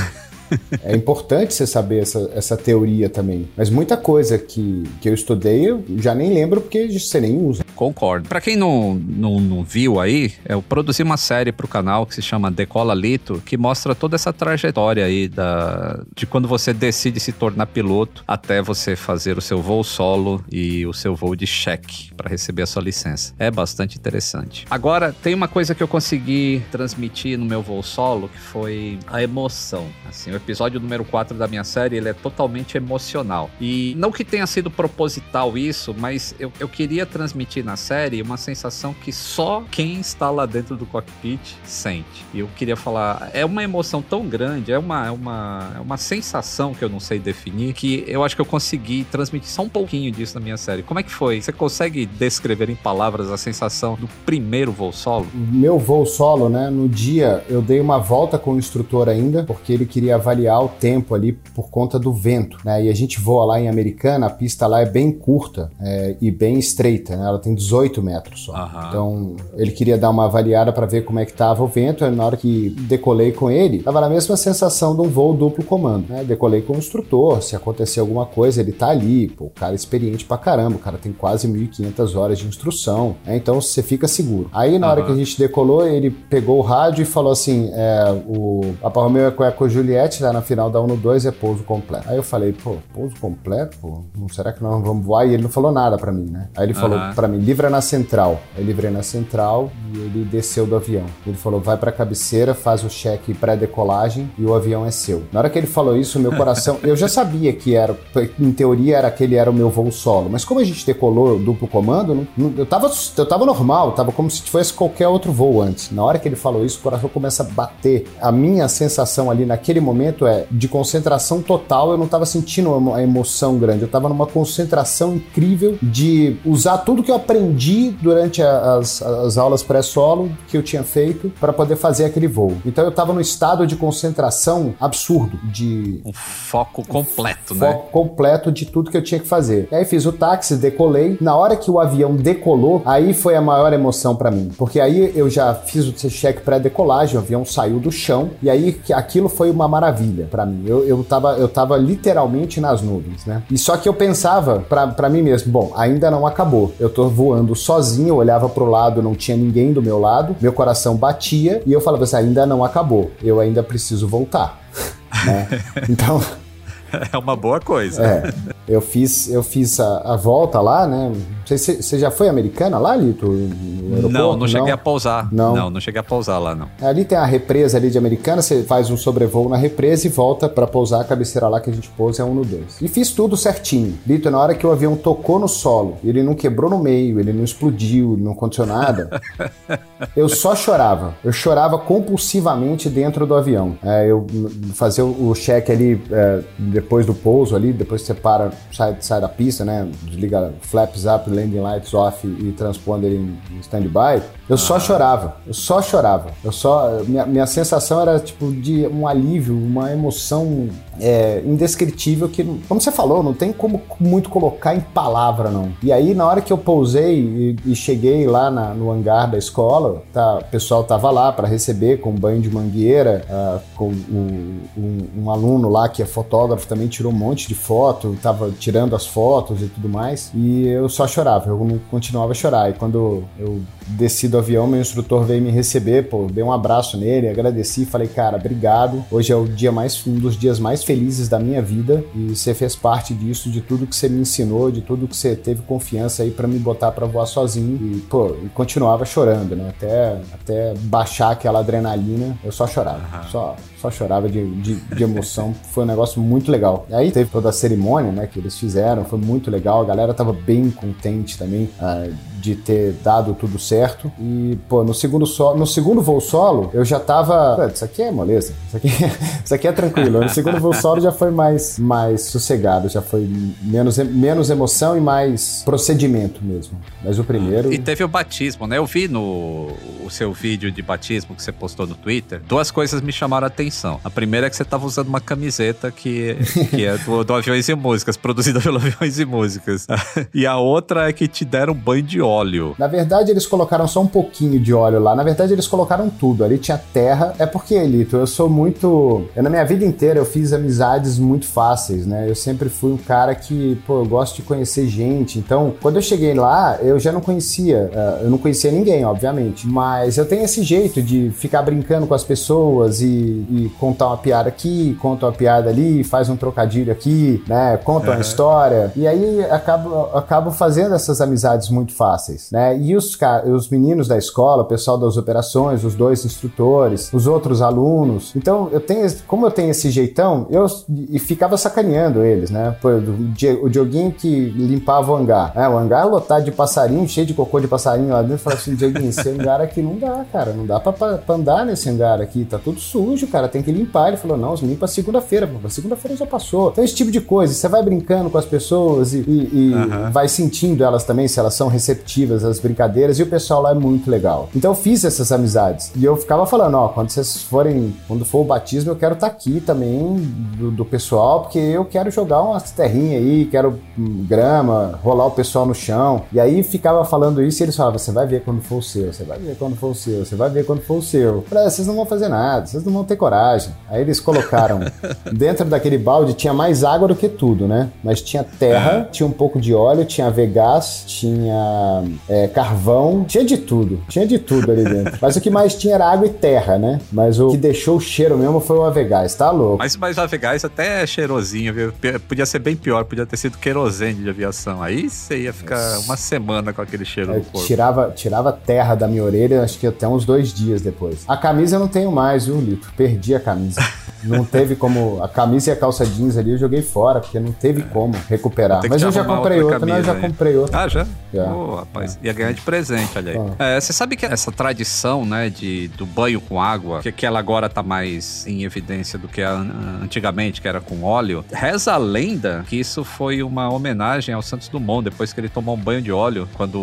É importante você saber essa, essa teoria também. Mas muita coisa que, que eu estudei, eu já nem lembro porque você nem usa. Concordo. Pra quem não, não, não viu aí, eu produzi uma série pro canal que se chama Decola Lito, que mostra toda essa trajetória aí da, de quando você decide se tornar piloto até você fazer o seu voo solo e o seu voo de cheque pra receber a sua licença. É bastante interessante. Agora, tem uma coisa que eu consegui transmitir no meu voo solo, que foi a emoção. Assim, eu episódio número quatro da minha série, ele é totalmente emocional. E não que tenha sido proposital isso, mas eu, eu queria transmitir na série uma sensação que só quem está lá dentro do cockpit sente. E eu queria falar, é uma emoção tão grande, é uma, é uma, é uma sensação que eu não sei definir, que eu acho que eu consegui transmitir só um pouquinho disso na minha série. Como é que foi? Você consegue descrever em palavras a sensação do primeiro voo solo? Meu voo solo, né, no dia eu dei uma volta com o instrutor ainda, porque ele queria avaliar o tempo ali por conta do vento, né? E a gente voa lá em Americana, a pista lá é bem curta é, e bem estreita, né? Ela tem dezoito metros só. Uhum. Então, ele queria dar uma avaliada para ver como é que tava o vento, e na hora que decolei com ele, tava na mesma sensação de um voo duplo comando, né? Decolei com o instrutor, se acontecer alguma coisa, ele tá ali, pô, o cara é experiente pra caramba, o cara tem quase mil e quinhentas horas de instrução, né? Então, você fica seguro. Aí, na uhum. hora que a gente decolou, ele pegou o rádio e falou assim, é, o Alfa Romeo Eco Eco Juliette na final da um no dois é pouso completo. Aí eu falei, pô, pouso completo? Pô, será que nós vamos voar? E ele não falou nada pra mim, né? Aí ele falou uhum. pra mim, livra na central. Eu livrei na central e ele desceu do avião. Ele falou, vai pra cabeceira, faz o check pré-decolagem e o avião é seu. Na hora que ele falou isso, meu coração... eu já sabia que era, em teoria, era aquele era o meu voo solo. Mas como a gente decolou duplo comando, não, eu, tava, eu tava normal, tava como se fosse qualquer outro voo antes. Na hora que ele falou isso, o coração começa a bater. A minha sensação ali naquele momento é de concentração total, eu não estava sentindo a emoção grande, eu estava numa concentração incrível de usar tudo que eu aprendi durante as, as aulas pré-solo que eu tinha feito para poder fazer aquele voo. Então eu estava num estado de concentração absurdo, de... Um foco completo, um né? Foco completo de tudo que eu tinha que fazer. E aí fiz o táxi, decolei, na hora que o avião decolou, aí foi a maior emoção para mim, porque aí eu já fiz o check pré-decolagem, o avião saiu do chão, e aí aquilo foi uma maravilha pra mim. Eu, eu, tava, eu tava literalmente nas nuvens, né? E só que eu pensava pra, pra mim mesmo, bom, ainda não acabou. Eu tô voando sozinho, eu olhava pro lado, não tinha ninguém do meu lado, meu coração batia e eu falava assim, ainda não acabou, eu ainda preciso voltar. Né? Então... É uma boa coisa. É. Eu fiz, eu fiz a, a volta lá, né? Você já foi americana lá, Lito? Não, não cheguei não? a pousar. Não. não, não cheguei a pousar lá, não. Ali tem a represa ali de Americana, você faz um sobrevoo na represa e volta pra pousar a cabeceira lá que a gente pousa, é um no dois. E fiz tudo certinho. Lito, na hora que o avião tocou no solo, ele não quebrou no meio, ele não explodiu, não aconteceu nada. Eu só chorava. Eu chorava compulsivamente dentro do avião. É, eu fazia o check ali é, depois do pouso ali, depois você para, sai, sai da pista, né? Desliga flaps up, landing lights off e transpondo ele em stand-by. Eu ah. só chorava. Eu só chorava. Eu só... Minha, minha sensação era, tipo, de um alívio, uma emoção é, indescritível que, como você falou, não tem como muito colocar em palavra, não. E aí, na hora que eu pousei e, e cheguei lá na, no hangar da escola, tá, o pessoal tava lá para receber com banho de mangueira, uh, com um, um, um aluno lá que é fotógrafo, também tirou um monte de foto, tava tirando as fotos e tudo mais, e eu só chorava, eu não continuava a chorar. E quando eu desci do avião, meu instrutor veio me receber, pô, dei um abraço nele, agradeci, falei, cara, obrigado, hoje é o dia mais, um dos dias mais felizes da minha vida, e você fez parte disso, de tudo que você me ensinou, de tudo que você teve confiança aí pra me botar pra voar sozinho, e pô, e continuava chorando, né, até, até baixar aquela adrenalina, eu só chorava, uhum. só, só chorava de, de, de emoção, foi um negócio muito legal. E aí teve toda a cerimônia, né, que eles fizeram, foi muito legal, a galera tava bem contente também, uh, de ter dado tudo certo, e pô, no segundo, so- no segundo voo solo, eu já tava, isso aqui é moleza, isso aqui, isso aqui é tranquilo, no segundo voo solo já foi mais, mais sossegado, já foi menos, menos emoção e mais procedimento mesmo, mas o primeiro... E teve o batismo, né, eu vi no o seu vídeo de batismo que você postou no Twitter, duas coisas me chamaram a atenção, a primeira é que você tava usando uma camiseta que, que é do, do Aviões e Músicas, produzida pelo Aviões e Músicas, e a outra é que te deram um banho de óleo. Óleo. Na verdade, eles colocaram só um pouquinho de óleo lá. Na verdade, eles colocaram tudo. Ali tinha terra. É porque, Lito, eu sou muito... Eu, na minha vida inteira, eu fiz amizades muito fáceis, né? Eu sempre fui um cara que, pô, eu gosto de conhecer gente. Então, quando eu cheguei lá, eu já não conhecia. Uh, eu não conhecia ninguém, obviamente. Mas eu tenho esse jeito de ficar brincando com as pessoas e, e contar uma piada aqui, conta uma piada ali, faz um trocadilho aqui, né? Conta uhum. uma história. E aí, acabo, acabo fazendo essas amizades muito fáceis. Né? E os, os meninos da escola, o pessoal das operações, os dois instrutores, os outros alunos. Então, eu tenho, como eu tenho esse jeitão, eu e ficava sacaneando eles, né? Pô, o Dioguinho que limpava o hangar. É, o hangar lotado de passarinho, cheio de cocô de passarinho lá dentro. Eu falava assim, Dioguinho, esse hangar aqui não dá, cara. Não dá pra, pra andar nesse hangar aqui. Tá tudo sujo, cara. Tem que limpar. Ele falou, não, limpa segunda-feira. Pô, segunda-feira já passou. Então, esse tipo de coisa. Você vai brincando com as pessoas e, e, e uh-huh. vai sentindo elas também, se elas são receptivas as brincadeiras, e o pessoal lá é muito legal. Então eu fiz essas amizades. E eu ficava falando, ó, quando vocês forem, quando for o batismo, eu quero estar tá aqui também do, do pessoal, porque eu quero jogar umas terrinhas aí, quero grama, rolar o pessoal no chão. E aí ficava falando isso e eles falavam, você vai ver quando for o seu, você vai ver quando for o seu, você vai ver quando for o seu. Falei, vocês não vão fazer nada, vocês não vão ter coragem. Aí eles colocaram, dentro daquele balde tinha mais água do que tudo, né? Mas tinha terra, tinha um pouco de óleo, tinha vegás, tinha... É, carvão, tinha de tudo, tinha de tudo ali dentro, mas o que mais tinha era água e terra, né, mas o que deixou o cheiro mesmo foi o avegás, tá louco. Mas, mas o avegás até é cheirosinho, viu? P- podia ser bem pior, podia ter sido querosene de aviação, aí você ia ficar Nossa. uma semana com aquele cheiro eu no corpo. Tirava, tirava terra da minha orelha, acho que até uns dois dias depois. A camisa eu não tenho mais, viu, Lito? Perdi a camisa. Não teve como, a camisa e a calça jeans ali eu joguei fora, porque não teve como recuperar, mas eu já comprei outra, outra camisa, não, eu já comprei outra. Ah, já? Já. Oh, rapaz, é. Ia ganhar de presente, olha aí. É. É, você sabe que essa tradição, né, de, do banho com água, que, que ela agora tá mais em evidência do que a, antigamente, que era com óleo, reza a lenda que isso foi uma homenagem ao Santos Dumont, depois que ele tomou um banho de óleo, quando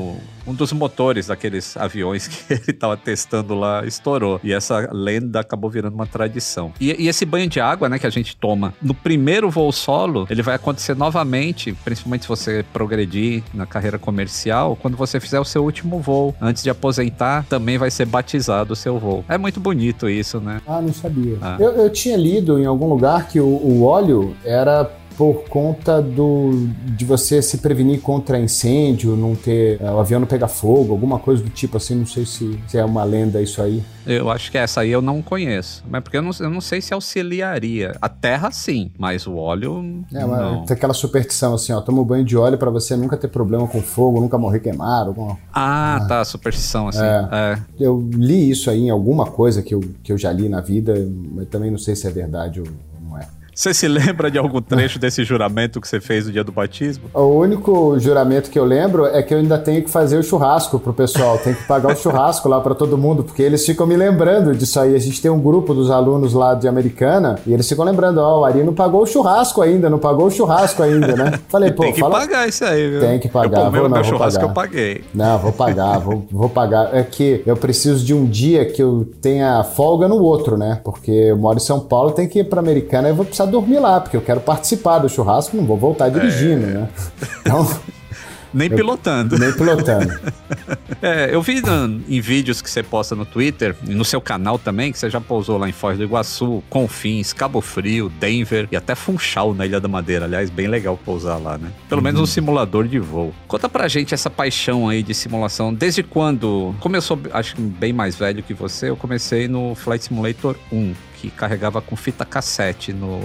um dos motores daqueles aviões que ele tava testando lá estourou. E essa lenda acabou virando uma tradição. E, e esse banho de água, né, que a gente toma no primeiro voo solo, ele vai acontecer novamente, principalmente se você progredir na carreira comercial, quando você fizer o seu último voo, antes de aposentar, também vai ser batizado o seu voo. É muito bonito isso, né? Ah, não sabia. Ah. Eu, eu tinha lido em algum lugar que o, o óleo era... por conta do, de você se prevenir contra incêndio, não ter é, o avião não pegar fogo, alguma coisa do tipo assim, não sei se, se é uma lenda isso aí. Eu acho que essa aí eu não conheço, mas porque eu não, eu não sei se auxiliaria. A terra sim, mas o óleo é, não. Tem aquela superstição assim, ó, toma um banho de óleo pra você nunca ter problema com fogo, nunca morrer queimado. Alguma... Ah, ah, tá, superstição assim. É. É. Eu li isso aí em alguma coisa que eu, que eu já li na vida, mas também não sei se é verdade ou não é. Você se lembra de algum trecho desse juramento que você fez no dia do batismo? O único juramento que eu lembro é que eu ainda tenho que fazer o churrasco pro pessoal. Tem que pagar o churrasco lá pra todo mundo, porque eles ficam me lembrando disso aí. A gente tem um grupo dos alunos lá de Americana e eles ficam lembrando, ó, oh, o Ari não pagou o churrasco ainda, não pagou o churrasco ainda, né? Falei, pô, tem que fala... pagar isso aí, viu? Tem que pagar. Eu, vou, não, meu vou churrasco pagar. Eu paguei. Não, vou pagar, vou, vou pagar. É que eu preciso de um dia que eu tenha folga no outro, né? Porque eu moro em São Paulo, tem que ir pra Americana e vou precisar dormir lá, porque eu quero participar do churrasco, não vou voltar dirigindo, é. Né? Então... Nem eu, pilotando. Nem pilotando. É, eu vi no, em vídeos que você posta no Twitter, e no seu canal também, que você já pousou lá em Foz do Iguaçu, Confins, Cabo Frio, Denver e até Funchal na Ilha da Madeira. Aliás, bem legal pousar lá, né? Pelo uhum. menos um simulador de voo. Conta pra gente essa paixão aí de simulação. Desde quando? Como eu sou, acho que bem mais velho que você, eu comecei no Flight Simulator um, que carregava com fita cassete no,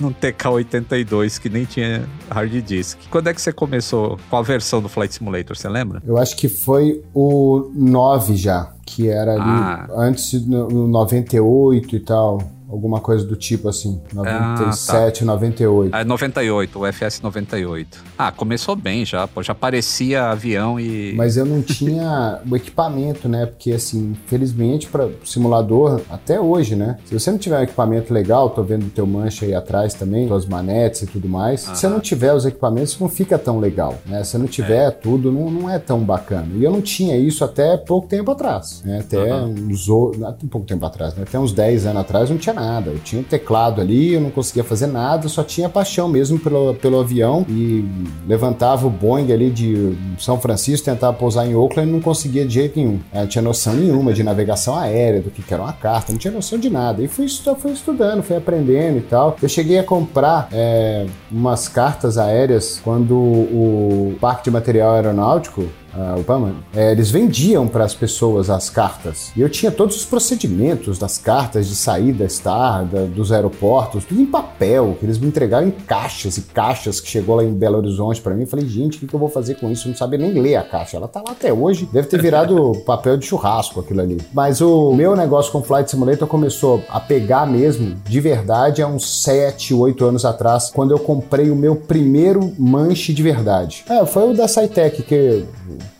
no T K oitenta e dois, que nem tinha hard disk. Quando é que você começou com a versão do Flight Simulator, você lembra? Eu acho que foi o nove já, que era ali ah. antes no noventa e oito e tal, alguma coisa do tipo assim, noventa e sete, ah, tá. noventa e oito. Ah, noventa e oito, o F S noventa e oito. Ah, começou bem já, pô, já parecia avião e... Mas eu não tinha o equipamento, né, porque assim, infelizmente para simulador, até hoje, né, se você não tiver um equipamento legal, tô vendo o teu mancha aí atrás também, tuas manetes e tudo mais, ah. se você não tiver os equipamentos, não fica tão legal, né, se você não tiver é. tudo, não, não é tão bacana. E eu não tinha isso até pouco tempo atrás, né, até uhum. uns... Até pouco tempo atrás, né, até uns dez anos atrás, não tinha nada, eu tinha um teclado ali, eu não conseguia fazer nada, só tinha paixão mesmo pelo, pelo avião e levantava o Boeing ali de São Francisco, tentava pousar em Oakland e não conseguia de jeito nenhum. Eu não tinha noção nenhuma de navegação aérea, do que era uma carta, não tinha noção de nada. E fui, fui estudando, fui aprendendo e tal. Eu cheguei a comprar é, umas cartas aéreas quando o Parque de Material Aeronáutico Uh, opa, mano. É, eles vendiam para as pessoas as cartas. E eu tinha todos os procedimentos das cartas de saída, estar, da, dos aeroportos, tudo em papel, que eles me entregaram em caixas e caixas que chegou lá em Belo Horizonte para mim. Eu falei, gente, o que, que eu vou fazer com isso? Eu não sabia nem ler a caixa. Ela tá lá até hoje. Deve ter virado papel de churrasco aquilo ali. Mas o meu negócio com Flight Simulator começou a pegar mesmo, de verdade, há uns sete, oito anos atrás, quando eu comprei o meu primeiro manche de verdade. É, foi o da SciTech que...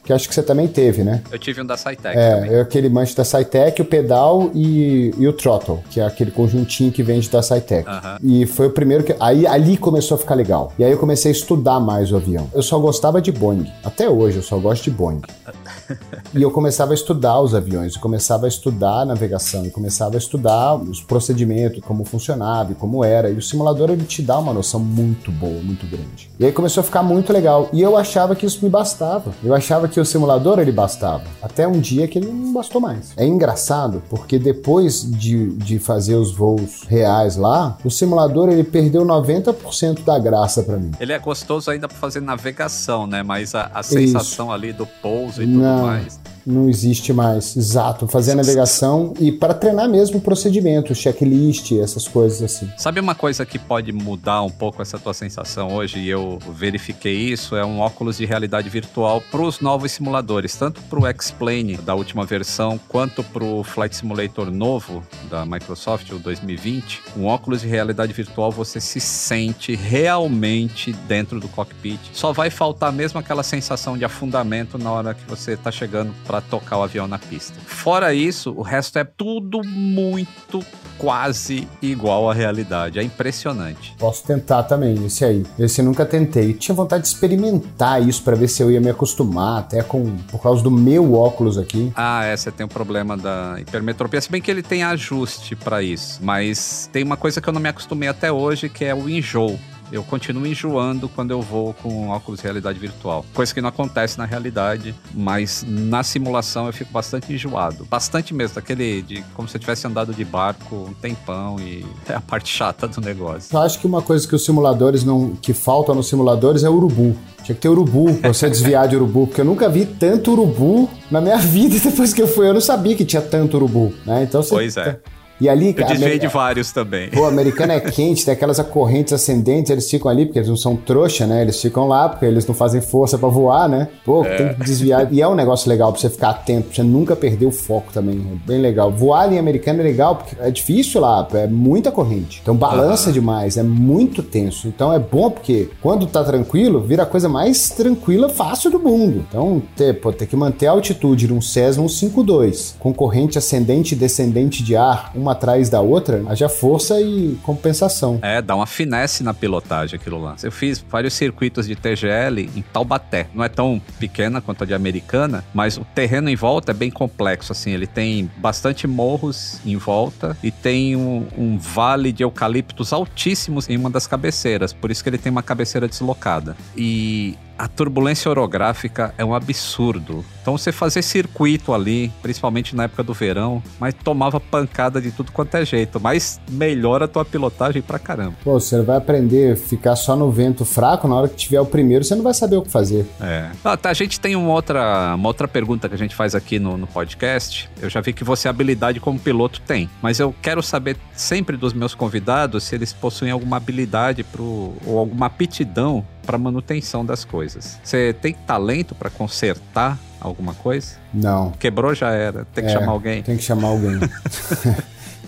que acho que você também teve, né? Eu tive um da SciTech é, também. É, aquele manche da SciTech, o pedal e, e o throttle, que é aquele conjuntinho que vende da SciTech. Uhum. E foi o primeiro que... Aí ali começou a ficar legal. E aí eu comecei a estudar mais o avião. Eu só gostava de Boeing. Até hoje eu só gosto de Boeing. E eu começava a estudar os aviões. Eu começava a estudar a navegação. Eu começava a estudar os procedimentos, como funcionava e como era. E o simulador, ele te dá uma noção muito boa, muito grande. E aí começou a ficar muito legal. E eu achava que isso me bastava. Eu achava que que o simulador ele bastava, até um dia que ele não bastou mais. É engraçado porque depois de, de fazer os voos reais lá, o simulador ele perdeu noventa por cento da graça pra mim. Ele é gostoso ainda pra fazer navegação, né? Mas a, a sensação ali do pouso e tudo não. mais... Não existe mais. Exato. Fazer a navegação e para treinar mesmo o procedimento, checklist, essas coisas assim. Sabe uma coisa que pode mudar um pouco essa tua sensação hoje? E eu verifiquei isso. É um óculos de realidade virtual para os novos simuladores. Tanto para o X-Plane da última versão, quanto para o Flight Simulator novo da Microsoft, o dois mil e vinte. Um óculos de realidade virtual, você se sente realmente dentro do cockpit. Só vai faltar mesmo aquela sensação de afundamento na hora que você está chegando para tocar o avião na pista. Fora isso, o resto é tudo muito quase igual à realidade. É impressionante. Posso tentar também, esse aí. Esse eu nunca tentei. Tinha vontade de experimentar isso para ver se eu ia me acostumar, até com por causa do meu óculos aqui. Ah, é, você tem um problema da hipermetropia, se bem que ele tem ajuste para isso, mas tem uma coisa que eu não me acostumei até hoje, que é o enjoo. Eu continuo enjoando quando eu vou com óculos de realidade virtual. Coisa que não acontece na realidade, mas na simulação eu fico bastante enjoado. Bastante mesmo, daquele de como se eu tivesse andado de barco um tempão, e é a parte chata do negócio. Eu acho que uma coisa que os simuladores não... que falta nos simuladores é urubu. Tinha que ter urubu, pra você desviar de urubu, porque eu nunca vi tanto urubu na minha vida. Depois que eu fui, eu não sabia que tinha tanto urubu, né? Então, você... Pois é. E ali, eu desviei de vários também. Pô, o americano é quente, tem aquelas correntes ascendentes, eles ficam ali, porque eles não são trouxa, né? Eles ficam lá, porque eles não fazem força pra voar, né? Pô, é. Tem que desviar. E é um negócio legal pra você ficar atento, pra você nunca perder o foco também. É bem legal. Voar ali em americano é legal, porque é difícil lá, é muita corrente. Então balança ah. demais, é muito tenso. Então é bom porque quando tá tranquilo, vira a coisa mais tranquila, fácil do mundo. Então, ter, pô, tem que manter a altitude num Cessna um cinco dois, com corrente ascendente e descendente de ar, uma atrás da outra, haja força e compensação. É, dá uma finesse na pilotagem aquilo lá. Eu fiz vários circuitos de T G L em Taubaté. Não é tão pequena quanto a de Americana, mas o terreno em volta é bem complexo, assim. Ele tem bastante morros em volta e tem um, um vale de eucaliptos altíssimos em uma das cabeceiras. Por isso que ele tem uma cabeceira deslocada. E... a turbulência orográfica é um absurdo. Então você fazer circuito ali, principalmente na época do verão, mas tomava pancada de tudo quanto é jeito, mas melhora a tua pilotagem pra caramba. Pô, você vai aprender a ficar só no vento fraco, na hora que tiver o primeiro você não vai saber o que fazer. É. Ah, tá, a gente tem uma outra, uma outra pergunta que a gente faz aqui no, no podcast. Eu já vi que você habilidade como piloto tem, mas eu quero saber sempre dos meus convidados se eles possuem alguma habilidade pro, ou alguma aptidão para manutenção das coisas. Você tem talento para consertar alguma coisa? Não. Quebrou, já era. Tem que é, chamar alguém? Tem que chamar alguém.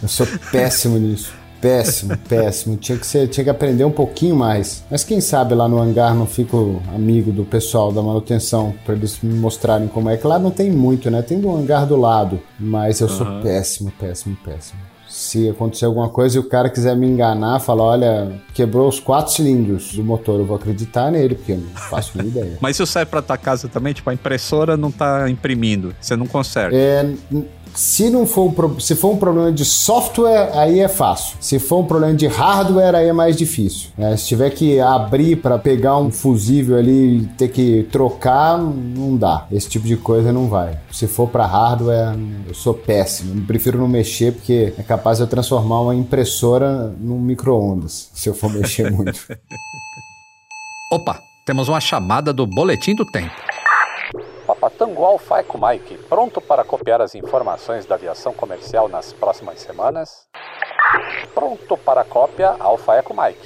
Eu sou péssimo nisso. Péssimo, péssimo. Tinha que, ser, tinha que aprender um pouquinho mais. Mas quem sabe lá no hangar não fico amigo do pessoal da manutenção para eles me mostrarem como é. Que lá não tem muito, né? Tem um hangar do lado. Mas eu uhum. sou péssimo, péssimo, péssimo. Se acontecer alguma coisa e o cara quiser me enganar, falar, olha, quebrou os quatro cilindros do motor, eu vou acreditar nele, porque eu não faço nem ideia. Mas isso sai pra tua casa também? Tipo, a impressora não tá imprimindo, você não conserta? É... Se, não for um, se for um problema de software, aí é fácil. Se for um problema de hardware, aí é mais difícil. É, se tiver que abrir para pegar um fusível ali e ter que trocar, não dá. Esse tipo de coisa não vai. Se for para hardware, eu sou péssimo. Eu prefiro não mexer, porque é capaz de eu transformar uma impressora num micro-ondas, se eu for mexer muito. Opa, temos uma chamada do Boletim do Tempo. Papatango Alfa Eco Mike, pronto para copiar as informações da aviação comercial nas próximas semanas? Pronto para cópia, Alfa Eco Mike.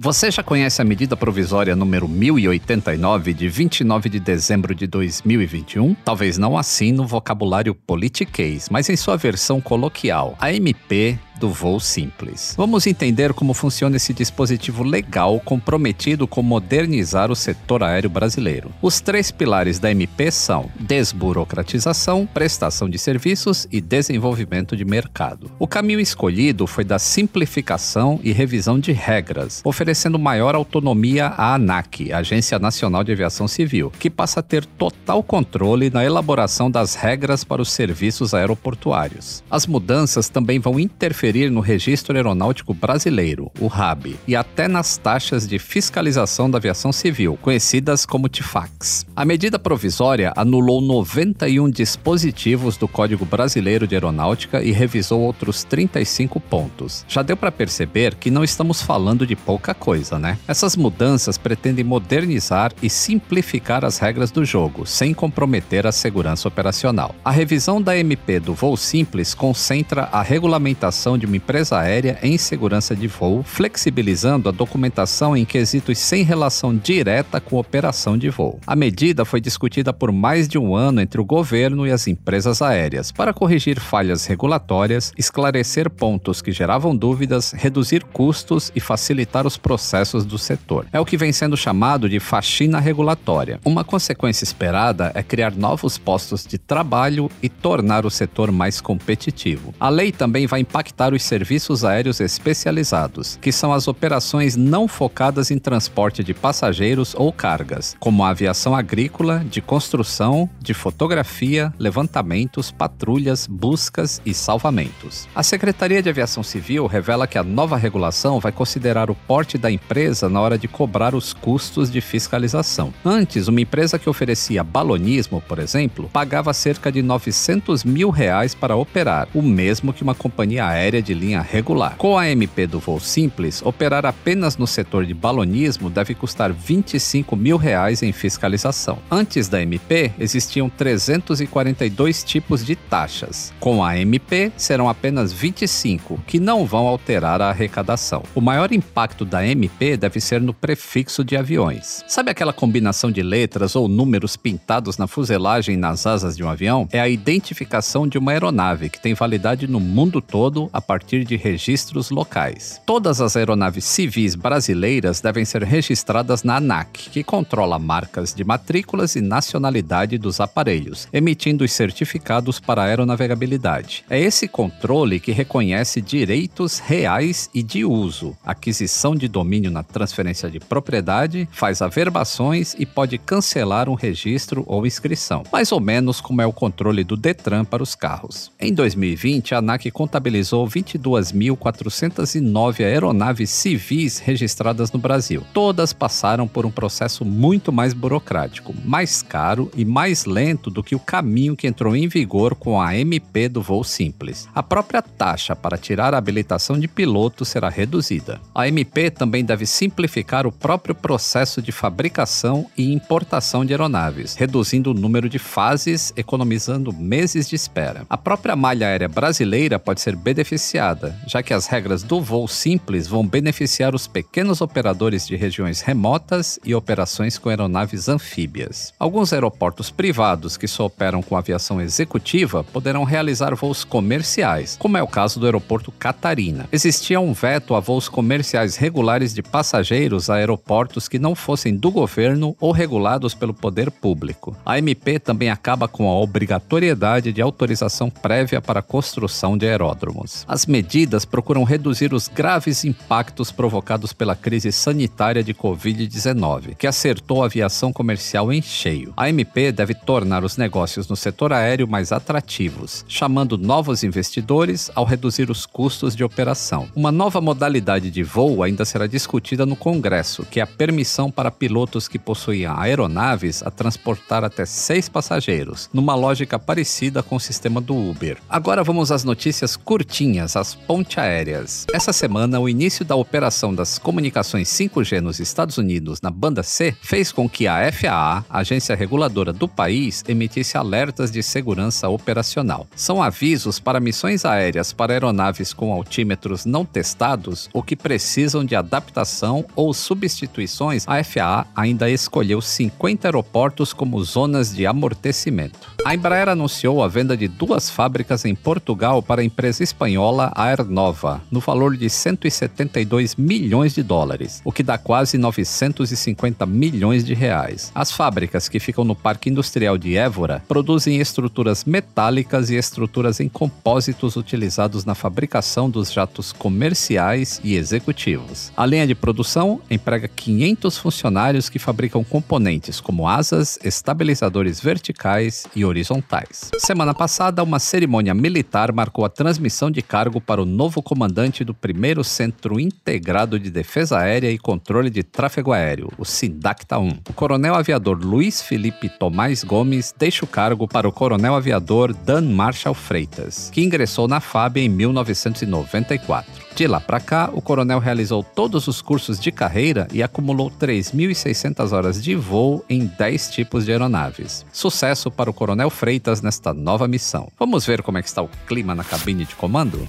Você já conhece a medida provisória número mil e oitenta e nove de vinte e nove de dezembro de dois mil e vinte e um? Talvez não assim no vocabulário politiquês, mas em sua versão coloquial, a M P do voo simples. Vamos entender como funciona esse dispositivo legal comprometido com modernizar o setor aéreo brasileiro. Os três pilares da M P são desburocratização, prestação de serviços e desenvolvimento de mercado. O caminho escolhido foi da simplificação e revisão de regras, oferecendo maior autonomia à ANAC, Agência Nacional de Aviação Civil, que passa a ter total controle na elaboração das regras para os serviços aeroportuários. As mudanças também vão interferir no Registro Aeronáutico Brasileiro, o RAB, e até nas taxas de fiscalização da aviação civil, conhecidas como TIFACs. A medida provisória anulou noventa e um dispositivos do Código Brasileiro de Aeronáutica e revisou outros trinta e cinco pontos. Já deu para perceber que não estamos falando de pouca coisa, né? Essas mudanças pretendem modernizar e simplificar as regras do jogo, sem comprometer a segurança operacional. A revisão da M P do voo simples concentra a regulamentação de uma empresa aérea em segurança de voo, flexibilizando a documentação em quesitos sem relação direta com operação de voo. A medida foi discutida por mais de um ano entre o governo e as empresas aéreas, para corrigir falhas regulatórias, esclarecer pontos que geravam dúvidas, reduzir custos e facilitar os processos do setor. É o que vem sendo chamado de faxina regulatória. Uma consequência esperada é criar novos postos de trabalho e tornar o setor mais competitivo. A lei também vai impactar para os serviços aéreos especializados, que são as operações não focadas em transporte de passageiros ou cargas, como a aviação agrícola, de construção, de fotografia, levantamentos, patrulhas, buscas e salvamentos. A Secretaria de Aviação Civil revela que a nova regulação vai considerar o porte da empresa na hora de cobrar os custos de fiscalização. Antes, uma empresa que oferecia balonismo, por exemplo, pagava cerca de novecentos mil reais para operar, o mesmo que uma companhia aérea de linha regular. Com a M P do voo simples, operar apenas no setor de balonismo deve custar vinte e cinco mil reais em fiscalização. Antes da M P, existiam trezentos e quarenta e dois tipos de taxas. Com a M P, serão apenas vinte e cinco, que não vão alterar a arrecadação. O maior impacto da M P deve ser no prefixo de aviões. Sabe aquela combinação de letras ou números pintados na fuselagem e nas asas de um avião? É a identificação de uma aeronave, que tem validade no mundo todo a partir de registros locais. Todas as aeronaves civis brasileiras devem ser registradas na ANAC, que controla marcas de matrículas e nacionalidade dos aparelhos, emitindo os certificados para a aeronavegabilidade. É esse controle que reconhece direitos reais e de uso, aquisição de domínio na transferência de propriedade, faz averbações e pode cancelar um registro ou inscrição, mais ou menos como é o controle do Detran para os carros. Em dois mil e vinte, a ANAC contabilizou vinte e duas mil quatrocentas e nove aeronaves civis registradas no Brasil. Todas passaram por um processo muito mais burocrático, mais caro e mais lento do que o caminho que entrou em vigor com a M P do voo simples. A própria taxa para tirar a habilitação de piloto será reduzida. A M P também deve simplificar o próprio processo de fabricação e importação de aeronaves, reduzindo o número de fases, economizando meses de espera. A própria malha aérea brasileira pode ser beneficiada, já que as regras do voo simples vão beneficiar os pequenos operadores de regiões remotas e operações com aeronaves anfíbias. Alguns aeroportos privados que só operam com aviação executiva poderão realizar voos comerciais, como é o caso do aeroporto Catarina. Existia um veto a voos comerciais regulares de passageiros a aeroportos que não fossem do governo ou regulados pelo poder público. A M P também acaba com a obrigatoriedade de autorização prévia para a construção de aeródromos. As medidas procuram reduzir os graves impactos provocados pela crise sanitária de covid dezenove, que acertou a aviação comercial em cheio. A M P deve tornar os negócios no setor aéreo mais atrativos, chamando novos investidores ao reduzir os custos de operação. Uma nova modalidade de voo ainda será discutida no Congresso, que é a permissão para pilotos que possuíam aeronaves a transportar até seis passageiros, numa lógica parecida com o sistema do Uber. Agora vamos às notícias curtinhas, as ponte-aéreas. Essa semana, o início da operação das comunicações cinco G nos Estados Unidos na banda C fez com que a F A A, a agência reguladora do país, emitisse alertas de segurança operacional. São avisos para missões aéreas para aeronaves com altímetros não testados ou que precisam de adaptação ou substituições. A F A A ainda escolheu cinquenta aeroportos como zonas de amortecimento. A Embraer anunciou a venda de duas fábricas em Portugal para a empresa espanhola Aer Nova, no valor de cento e setenta e dois milhões de dólares, o que dá quase novecentos e cinquenta milhões de reais. As fábricas, que ficam no Parque Industrial de Évora, produzem estruturas metálicas e estruturas em compósitos utilizados na fabricação dos jatos comerciais e executivos. A linha de produção emprega quinhentos funcionários que fabricam componentes como asas, estabilizadores verticais e horizontais. Semana passada, uma cerimônia militar marcou a transmissão de cargo para o novo comandante do primeiro Centro Integrado de Defesa Aérea e Controle de Tráfego Aéreo, o Cindacta um. O coronel aviador Luiz Felipe Tomás Gomes deixa o cargo para o coronel aviador Dan Marshall Freitas, que ingressou na F A B em mil novecentos e noventa e quatro. De lá para cá, o coronel realizou todos os cursos de carreira e acumulou três mil e seiscentas horas de voo em dez tipos de aeronaves. Sucesso para o coronel Freitas nesta nova missão. Vamos ver como é que está o clima na cabine de comando?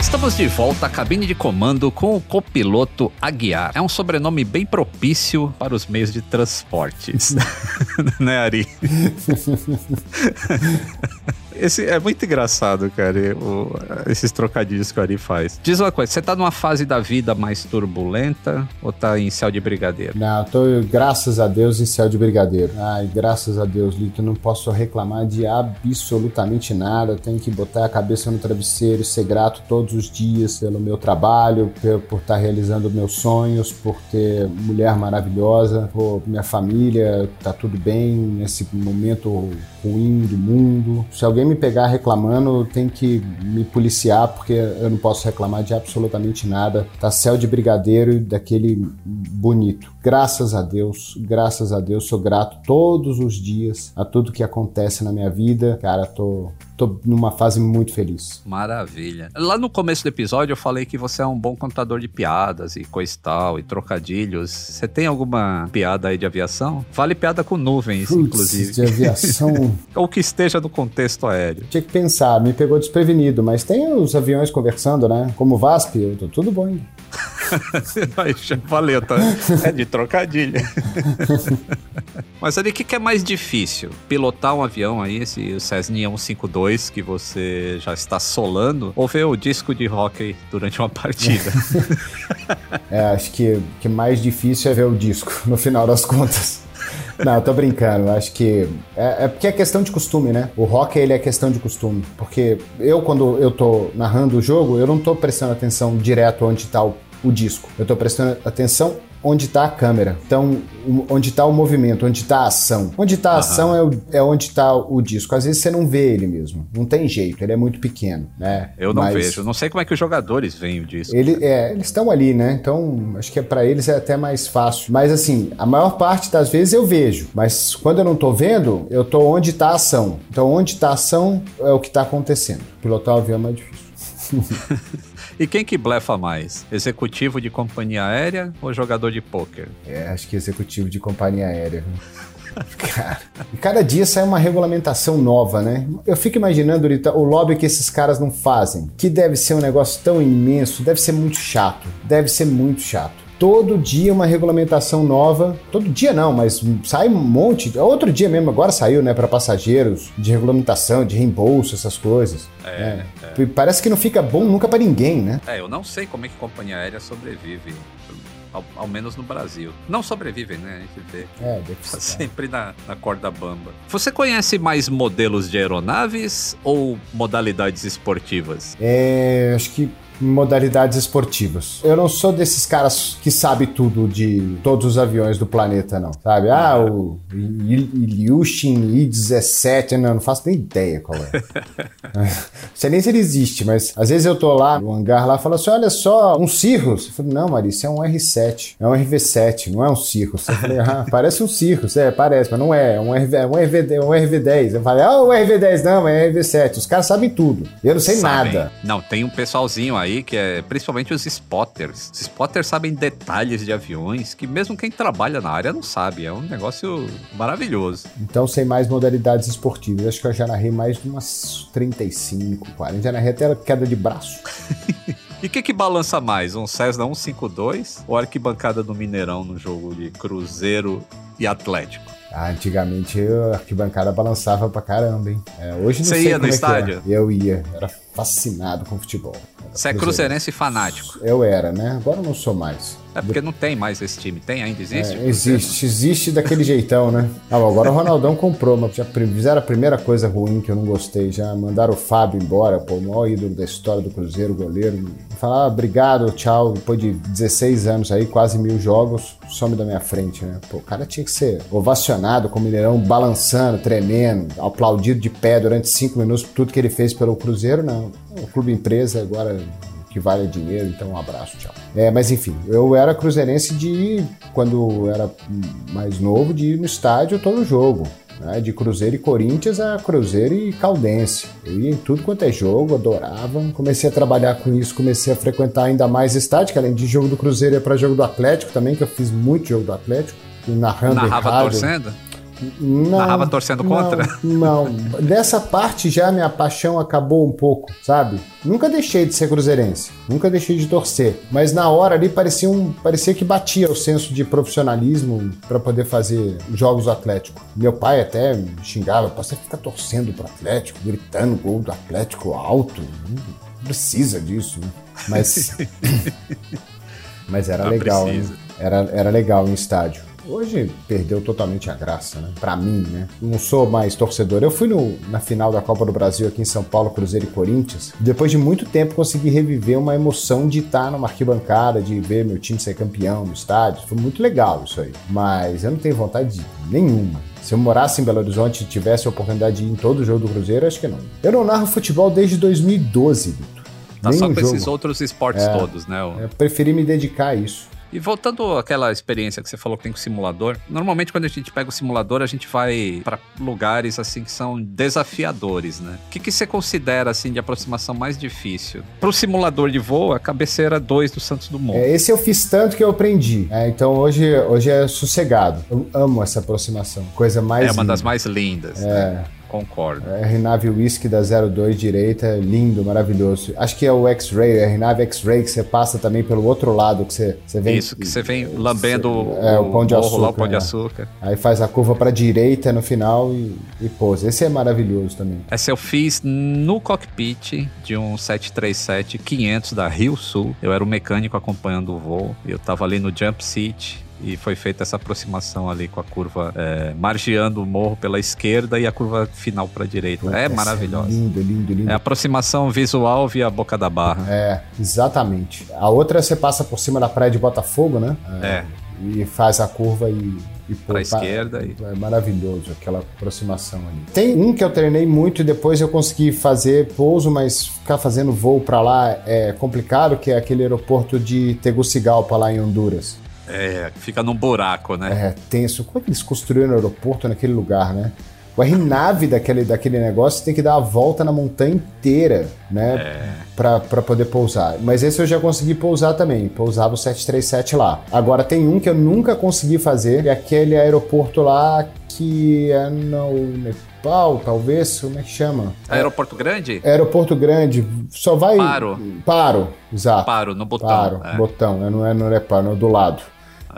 Estamos de volta à cabine de comando com o copiloto Aguiar. É um sobrenome bem propício para os meios de transporte. Né, Ari? Esse é muito engraçado, cara, o, esses trocadilhos que o Ari faz. Diz uma coisa, você tá numa fase da vida mais turbulenta ou tá em céu de brigadeiro? Não, tô, graças a Deus, em céu de brigadeiro. Ai, graças a Deus, Lito, não posso reclamar de absolutamente nada. Tenho que botar a cabeça no travesseiro, ser grato todos os dias pelo meu trabalho, por estar realizando meus sonhos, por ter mulher maravilhosa, por minha família, tá tudo bem nesse momento ruim do mundo. Se alguém me pegar reclamando, eu tenho que me policiar, porque eu não posso reclamar de absolutamente nada. Tá céu de brigadeiro, daquele bonito. Graças a Deus, graças a Deus, sou grato todos os dias a tudo que acontece na minha vida. Cara, tô... Tô numa fase muito feliz. Maravilha. Lá no começo do episódio eu falei que você é um bom contador de piadas e coisa e tal, e trocadilhos. Você tem alguma piada aí de aviação? Fale piada com nuvens, Puts, inclusive. De aviação? Ou que esteja no contexto aéreo. Tinha que pensar, me pegou desprevenido, mas tem os aviões conversando, né? Como o VASP, eu tô tudo bom. Valeu, tá? É de trocadilho. Mas ali, o que, que é mais difícil? Pilotar um avião aí, esse Cessna cento e cinquenta e dois que você já está solando, ou ver o disco de hóquei durante uma partida? É, acho que o que mais difícil é ver o disco, no final das contas. Não, eu tô brincando, acho que... É, é porque é questão de costume, né? O hóquei, ele é questão de costume, porque eu, quando eu tô narrando o jogo, eu não tô prestando atenção direto onde tá o, o disco. Eu tô prestando atenção onde está a câmera, então onde está o movimento, onde está a ação. Onde está a ação é, o, é onde está o disco. Às vezes você não vê ele mesmo, não tem jeito, ele é muito pequeno, né? Eu não Mas... vejo, não sei como é que os jogadores veem o disco. Ele, é, eles estão ali, né? Então acho que é, para eles é até mais fácil. Mas assim, a maior parte das vezes eu vejo, mas quando eu não estou vendo, eu estou onde está a ação. Então onde está a ação é o que está acontecendo. Pilotar o avião é mais difícil. E quem que blefa mais? Executivo de companhia aérea ou jogador de pôquer? É, acho que executivo de companhia aérea. Cara, cada dia sai uma regulamentação nova, né? Eu fico imaginando o lobby que esses caras não fazem, que deve ser um negócio tão imenso, deve ser muito chato, deve ser muito chato. Todo dia uma regulamentação nova. Todo dia não, mas sai um monte. Outro dia mesmo, agora saiu, né, para passageiros, de regulamentação, de reembolso, essas coisas. É, é. É. Parece que não fica bom nunca para ninguém, né? É, eu não sei como é que a companhia aérea sobrevive. Ao, ao menos no Brasil. Não sobrevivem, né? A gente vê. É, deve ser. Tá sempre na, na corda bamba. Você conhece mais modelos de aeronaves ou modalidades esportivas? É, acho que modalidades esportivas. Eu não sou desses caras que sabe tudo de todos os aviões do planeta, não. Sabe? Ah, o Ilyushin I dezessete, não, não faço nem ideia qual é. Não sei nem se ele existe, mas às vezes eu tô lá no hangar lá e falo assim, olha só, um Cirrus. Eu falo, não, Mari, isso é um R sete. É um R V sete, não é um Cirrus. Eu falei, ah, parece um Cirrus. É, parece, mas não é. É um, R V, é um, R V, é um R V dez. Eu falei, ah, o R V dez, não, é R V sete. Os caras sabem tudo. Eu não sei sabem. nada. Não, tem um pessoalzinho aí que é principalmente os spotters. Os spotters sabem detalhes de aviões que mesmo quem trabalha na área não sabe. É um negócio maravilhoso. Então, sem mais modalidades esportivas. Acho que eu já narrei mais de umas trinta e cinco, quarenta. Já narrei até queda de braço. E o que que balança mais? Um Cessna cento e cinquenta e dois ou arquibancada do Mineirão no jogo de Cruzeiro e Atlético? Ah, antigamente a arquibancada balançava pra caramba, hein? É, hoje não Você sei ia como no é estádio? Eu ia, era fascinado com futebol. Era Você é cruzeirense fanático? Eu era, né? Agora eu não sou mais. É porque não tem mais esse time, tem ainda? Existe? É, existe, existe daquele jeitão, né? Ah, agora o Ronaldão comprou, mas já fizeram a primeira coisa ruim que eu não gostei, já mandaram o Fábio embora, pô, o maior ídolo da história do Cruzeiro, goleiro. Falaram, ah, obrigado, tchau, depois de dezesseis anos aí, quase mil jogos, some da minha frente, né? Pô, o cara tinha que ser ovacionado com o Mineirão, balançando, tremendo, aplaudido de pé durante cinco minutos por tudo que ele fez pelo Cruzeiro, não. O clube empresa agora... que vale dinheiro, então um abraço, tchau. É, mas enfim, eu era cruzeirense de ir, quando era mais novo, de ir no estádio todo jogo, né? De Cruzeiro e Corinthians a Cruzeiro e Caldense. Eu ia em tudo quanto é jogo, adorava. Comecei a trabalhar com isso, comecei a frequentar ainda mais estádio, que além de jogo do Cruzeiro ia para jogo do Atlético também, que eu fiz muito jogo do Atlético, narrando narrava errado. Narrava torcendo? Não, narrava torcendo contra? Não, não. Dessa parte já minha paixão acabou um pouco, sabe? Nunca deixei de ser cruzeirense, nunca deixei de torcer, mas na hora ali parecia, um, parecia que batia o senso de profissionalismo para poder fazer jogos do Atlético. Meu pai até me xingava, você fica torcendo pro Atlético, gritando gol do Atlético alto, não precisa disso, né? Mas, mas era não legal, né? era, era legal um estádio. Hoje perdeu totalmente a graça, né? Pra mim, né? Não sou mais torcedor. Eu fui no, na final da Copa do Brasil aqui em São Paulo, Cruzeiro e Corinthians. Depois de muito tempo, consegui reviver uma emoção de estar numa arquibancada, de ver meu time ser campeão no estádio. Foi muito legal isso aí. Mas eu não tenho vontade nenhuma. Se eu morasse em Belo Horizonte e tivesse a oportunidade de ir em todo jogo do Cruzeiro, acho que não. Eu não narro futebol desde dois mil e doze, Lito. Tá só com esses outros esportes é, todos, né? Eu preferi me dedicar a isso. E voltando àquela experiência que você falou que tem com o simulador, normalmente quando a gente pega o simulador, a gente vai para lugares assim que são desafiadores, né? O que, que você considera assim de aproximação mais difícil? Para o simulador de voo, a cabeceira dois do Santos Dumont. É, esse eu fiz tanto que eu aprendi. É, então hoje, hoje é sossegado. Eu amo essa aproximação. Coisa mais É uma linda. das mais lindas. É. Né? Concordo. R nove Whisky da zero dois direita, lindo, maravilhoso. Acho que é o X-Ray, R nove X-Ray, que você passa também pelo outro lado, que você, você vem... Isso, que você vem lambendo você, o, é, o pão de açúcar. Lá, o pão é. de açúcar. Aí faz a curva pra direita no final e, e pousa. Esse é maravilhoso também. Essa eu fiz no cockpit de um sete trinta e sete quinhentos da Rio Sul. Eu era o mecânico acompanhando o voo. Eu tava ali no jump seat... E foi feita essa aproximação ali com a curva é, margeando o morro pela esquerda e a curva final para a direita. Pô, é maravilhosa. É lindo, lindo, lindo. É a aproximação visual via Boca da Barra. É, exatamente. A outra você passa por cima da praia de Botafogo, né? É. é. E faz a curva e... E pô, pra esquerda. É maravilhoso aquela aproximação ali. Tem um que eu treinei muito e depois eu consegui fazer pouso, mas ficar fazendo voo pra lá é complicado, que é aquele aeroporto de Tegucigalpa lá em Honduras. É, fica num buraco, né? É, tenso. Como é que eles construíram o aeroporto naquele lugar, né? O R-Nave daquele, daquele negócio tem que dar a volta na montanha inteira, né? É. Pra, pra poder pousar. Mas esse eu já consegui pousar também. Pousava o sete trinta e sete lá. Agora tem um que eu nunca consegui fazer, que é aquele aeroporto lá que é no... Pau, talvez, como é que chama? Aeroporto Grande? Aeroporto Grande, só vai... Paro. Paro, exato. Paro, no botão. Paro, é. botão, não é, não é paro, é do lado.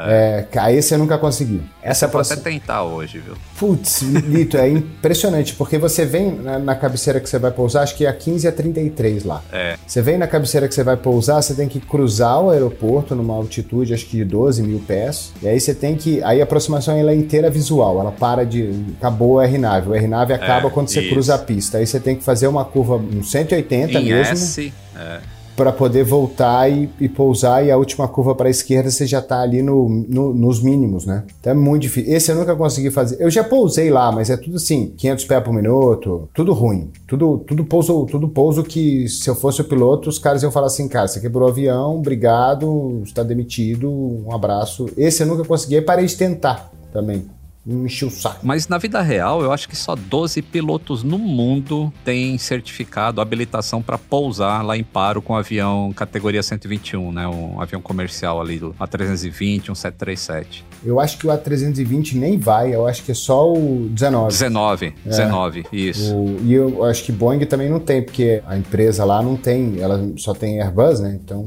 É. É, esse eu nunca consegui. Essa eu posso até tentar hoje, viu? Putz, Lito, é impressionante, porque você vem na, na cabeceira que você vai pousar, acho que é a quinze a trinta e três lá. É. Você vem na cabeceira que você vai pousar, você tem que cruzar o aeroporto numa altitude, acho que de doze mil pés, e aí você tem que... Aí a aproximação ela é inteira visual, ela para de... Acabou a R-Nave, o R-Nave acaba é, quando você isso. cruza a pista, aí você tem que fazer uma curva um cento e oitenta em mesmo. S, é. Para poder voltar e, e pousar, e a última curva para a esquerda você já está ali no, no, nos mínimos, né? Então é muito difícil. Esse eu nunca consegui fazer. Eu já pousei lá, mas é tudo assim, quinhentos pés por minuto, tudo ruim. Tudo, tudo, pouso, tudo pouso que, se eu fosse o piloto, os caras iam falar assim, cara, você quebrou o avião, obrigado, está demitido, um abraço. Esse eu nunca consegui, aí parei de tentar também. Me encheu o saco. Mas na vida real, eu acho que só doze pilotos no mundo têm certificado, habilitação para pousar lá em Paro com um avião categoria cento e vinte e um, né? Um avião comercial ali do A trezentos e vinte, um sete trinta e sete. Eu acho que o A trezentos e vinte nem vai, eu acho que é só o dezenove. dezenove, é, dezenove, isso. O, e eu acho que Boeing também não tem, porque a empresa lá não tem, ela só tem Airbus, né? Então.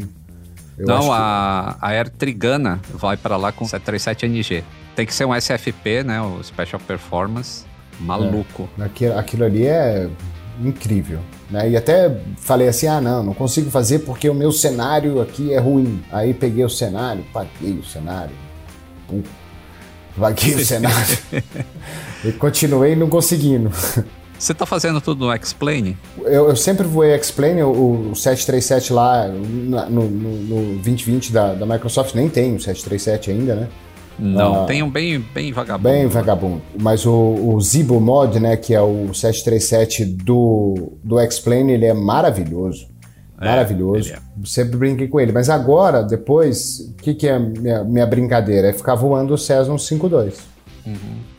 Eu não, acho a, que... a Air Trigana vai para lá com sete trinta e sete N G. Tem que ser um S F P, né? O Special Performance. Maluco. É, aquilo, aquilo ali é incrível. Né? E até falei assim, ah, não, não consigo fazer porque o meu cenário aqui é ruim. Aí peguei o cenário, paguei o cenário. Pum, paguei o cenário. E continuei não conseguindo. Você tá fazendo tudo no X-Plane? Eu, eu sempre voei X-Plane, o, o sete trinta e sete lá no, no, no vinte e vinte da, da Microsoft, nem tem o sete trinta e sete ainda, né? Não, ah, tem um bem, bem vagabundo. Bem vagabundo. Mas o, o Zibo Mod, né, que é o sete trinta e sete do, do X-Plane, ele é maravilhoso. É, maravilhoso. É. Sempre brinquei com ele. Mas agora, depois, o que, que é minha, minha brincadeira? É ficar voando o Cessna cento e cinquenta e dois. Uhum.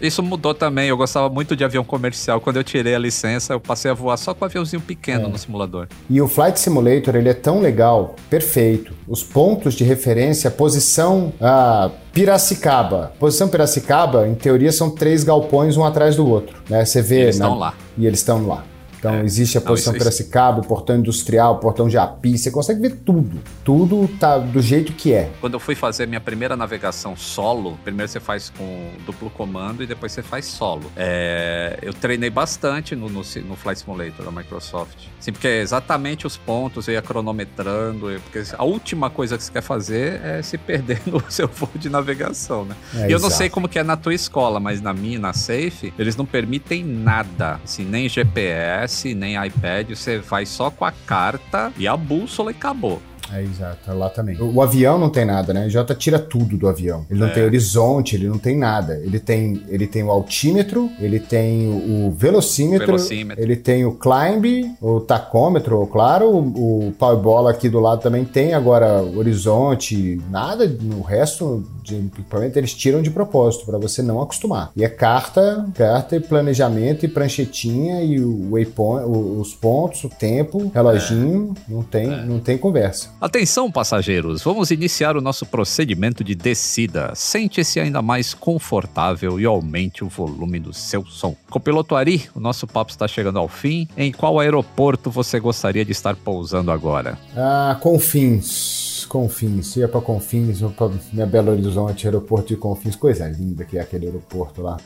Isso mudou também, eu gostava muito de avião comercial. Quando eu tirei a licença, eu passei a voar só com um aviãozinho pequeno é. no simulador. E o Flight Simulator, ele é tão legal, perfeito. Os pontos de referência, posição ah, Piracicaba. Posição Piracicaba, em teoria, são três galpões um atrás do outro, né? Você vê, eles né? estão lá. E eles estão lá. Então é. existe a posição Não, isso, Piracicaba, o portão industrial, o portão de Api, você consegue ver tudo. Tudo tá do jeito que é. Quando eu fui fazer minha primeira navegação solo, primeiro você faz com duplo comando e depois você faz solo. É, eu treinei bastante no, no, no Flight Simulator da Microsoft. Sim, porque é exatamente os pontos, eu ia cronometrando, porque a última coisa que você quer fazer é se perder no seu voo de navegação, né? É, e eu exato. não sei como que é na tua escola, mas na minha, na Safe, eles não permitem nada, assim, nem G P S, nem iPad, você vai só com a carta e a bússola e acabou. É, exato, lá também. O, o avião não tem nada, né? O Jota tira tudo do avião. Ele não é. tem horizonte, ele não tem nada. Ele tem, ele tem o altímetro, ele tem o velocímetro, velocímetro, ele tem o climb, o tacômetro, claro, o, o pau e bola aqui do lado também tem, agora horizonte, nada, o resto de equipamento eles tiram de propósito, para você não acostumar. E é carta, carta e planejamento e pranchetinha e o waypoint, os pontos, o tempo, reloginho, é. não tem, é. não tem conversa. Atenção, passageiros, vamos iniciar o nosso procedimento de descida. Sente-se ainda mais confortável e aumente o volume do seu som. Copiloto Ari, o nosso papo está chegando ao fim. Em qual aeroporto você gostaria de estar pousando agora? Ah, Confins. Confins, ia para Confins, ia pra minha Belo Horizonte, aeroporto de Confins, coisa linda que é aquele aeroporto lá.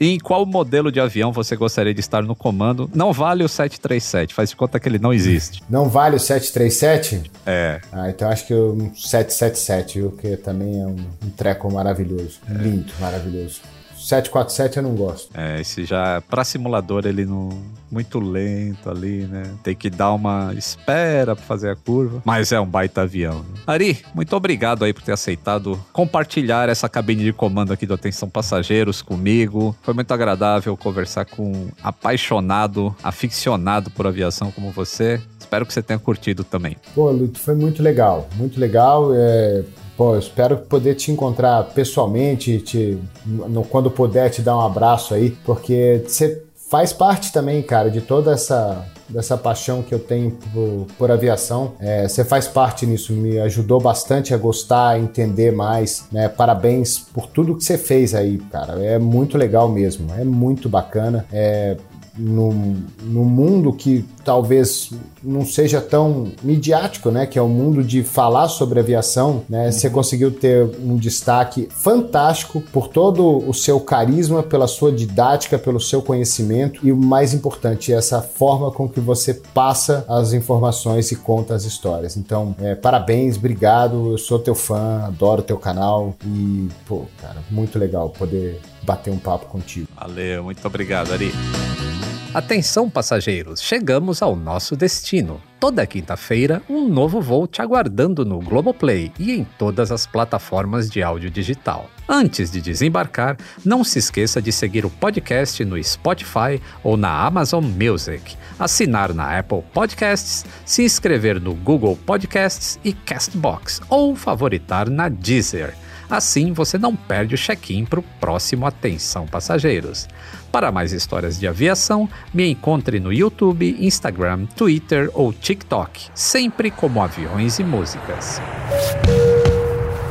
E em qual modelo de avião você gostaria de estar no comando? Não vale o sete três sete, faz de conta que ele não existe. Não vale o sete três sete? É. Ah, então acho que o sete sete sete, o que também é um, um treco maravilhoso, é. lindo, maravilhoso. sete quatro sete eu não gosto. É, esse já, pra simulador, ele não... Muito lento ali, né? Tem que dar uma espera pra fazer a curva. Mas é um baita avião. Né? Ari, muito obrigado aí por ter aceitado compartilhar essa cabine de comando aqui do Atenção Passageiros comigo. Foi muito agradável conversar com um apaixonado, aficionado por aviação como você. Espero que você tenha curtido também. Pô, Lito, foi muito legal. Muito legal, é... Bom, eu espero poder te encontrar pessoalmente, te, no, quando puder te dar um abraço aí, porque você faz parte também, cara, de toda essa... dessa paixão que eu tenho por, por aviação. É, você faz parte nisso, me ajudou bastante a gostar, a entender mais, né? Parabéns por tudo que você fez aí, cara. É muito legal mesmo, é muito bacana. É, no, no mundo que talvez não seja tão midiático, né? Que é o mundo de falar sobre aviação, né? Você conseguiu ter um destaque fantástico por todo o seu carisma, pela sua didática, pelo seu conhecimento e o mais importante, essa forma com que você passa as informações e conta as histórias. Então, é, parabéns, obrigado, eu sou teu fã, adoro teu canal e, pô, cara, muito legal poder bater um papo contigo. Valeu, muito obrigado, Ari. Atenção, passageiros, chegamos ao nosso destino. Toda quinta-feira, um novo voo te aguardando no Globoplay e em todas as plataformas de áudio digital. Antes de desembarcar, não se esqueça de seguir o podcast no Spotify ou na Amazon Music, assinar na Apple Podcasts, se inscrever no Google Podcasts e Castbox ou favoritar na Deezer. Assim, você não perde o check-in para o próximo Atenção Passageiros. Para mais histórias de aviação, me encontre no YouTube, Instagram, Twitter ou TikTok, sempre como Aviões e Músicas.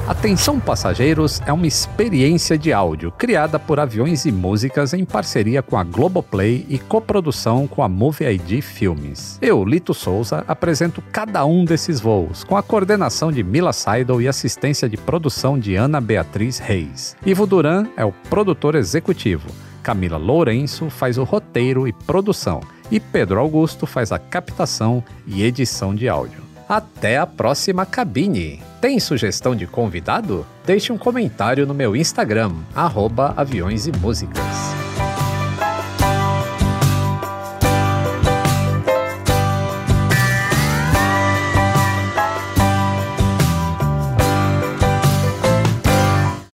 Atenção Passageiros é uma experiência de áudio criada por Aviões e Músicas em parceria com a Globoplay e coprodução com a Movie I D Filmes. Eu, Lito Souza, apresento cada um desses voos, com a coordenação de Mila Seidel e assistência de produção de Ana Beatriz Reis. Ivo Duran é o produtor executivo, Camila Lourenço faz o roteiro e produção, e Pedro Augusto faz a captação e edição de áudio. Até a próxima cabine! Tem sugestão de convidado? Deixe um comentário no meu Instagram, arroba aviões e músicas.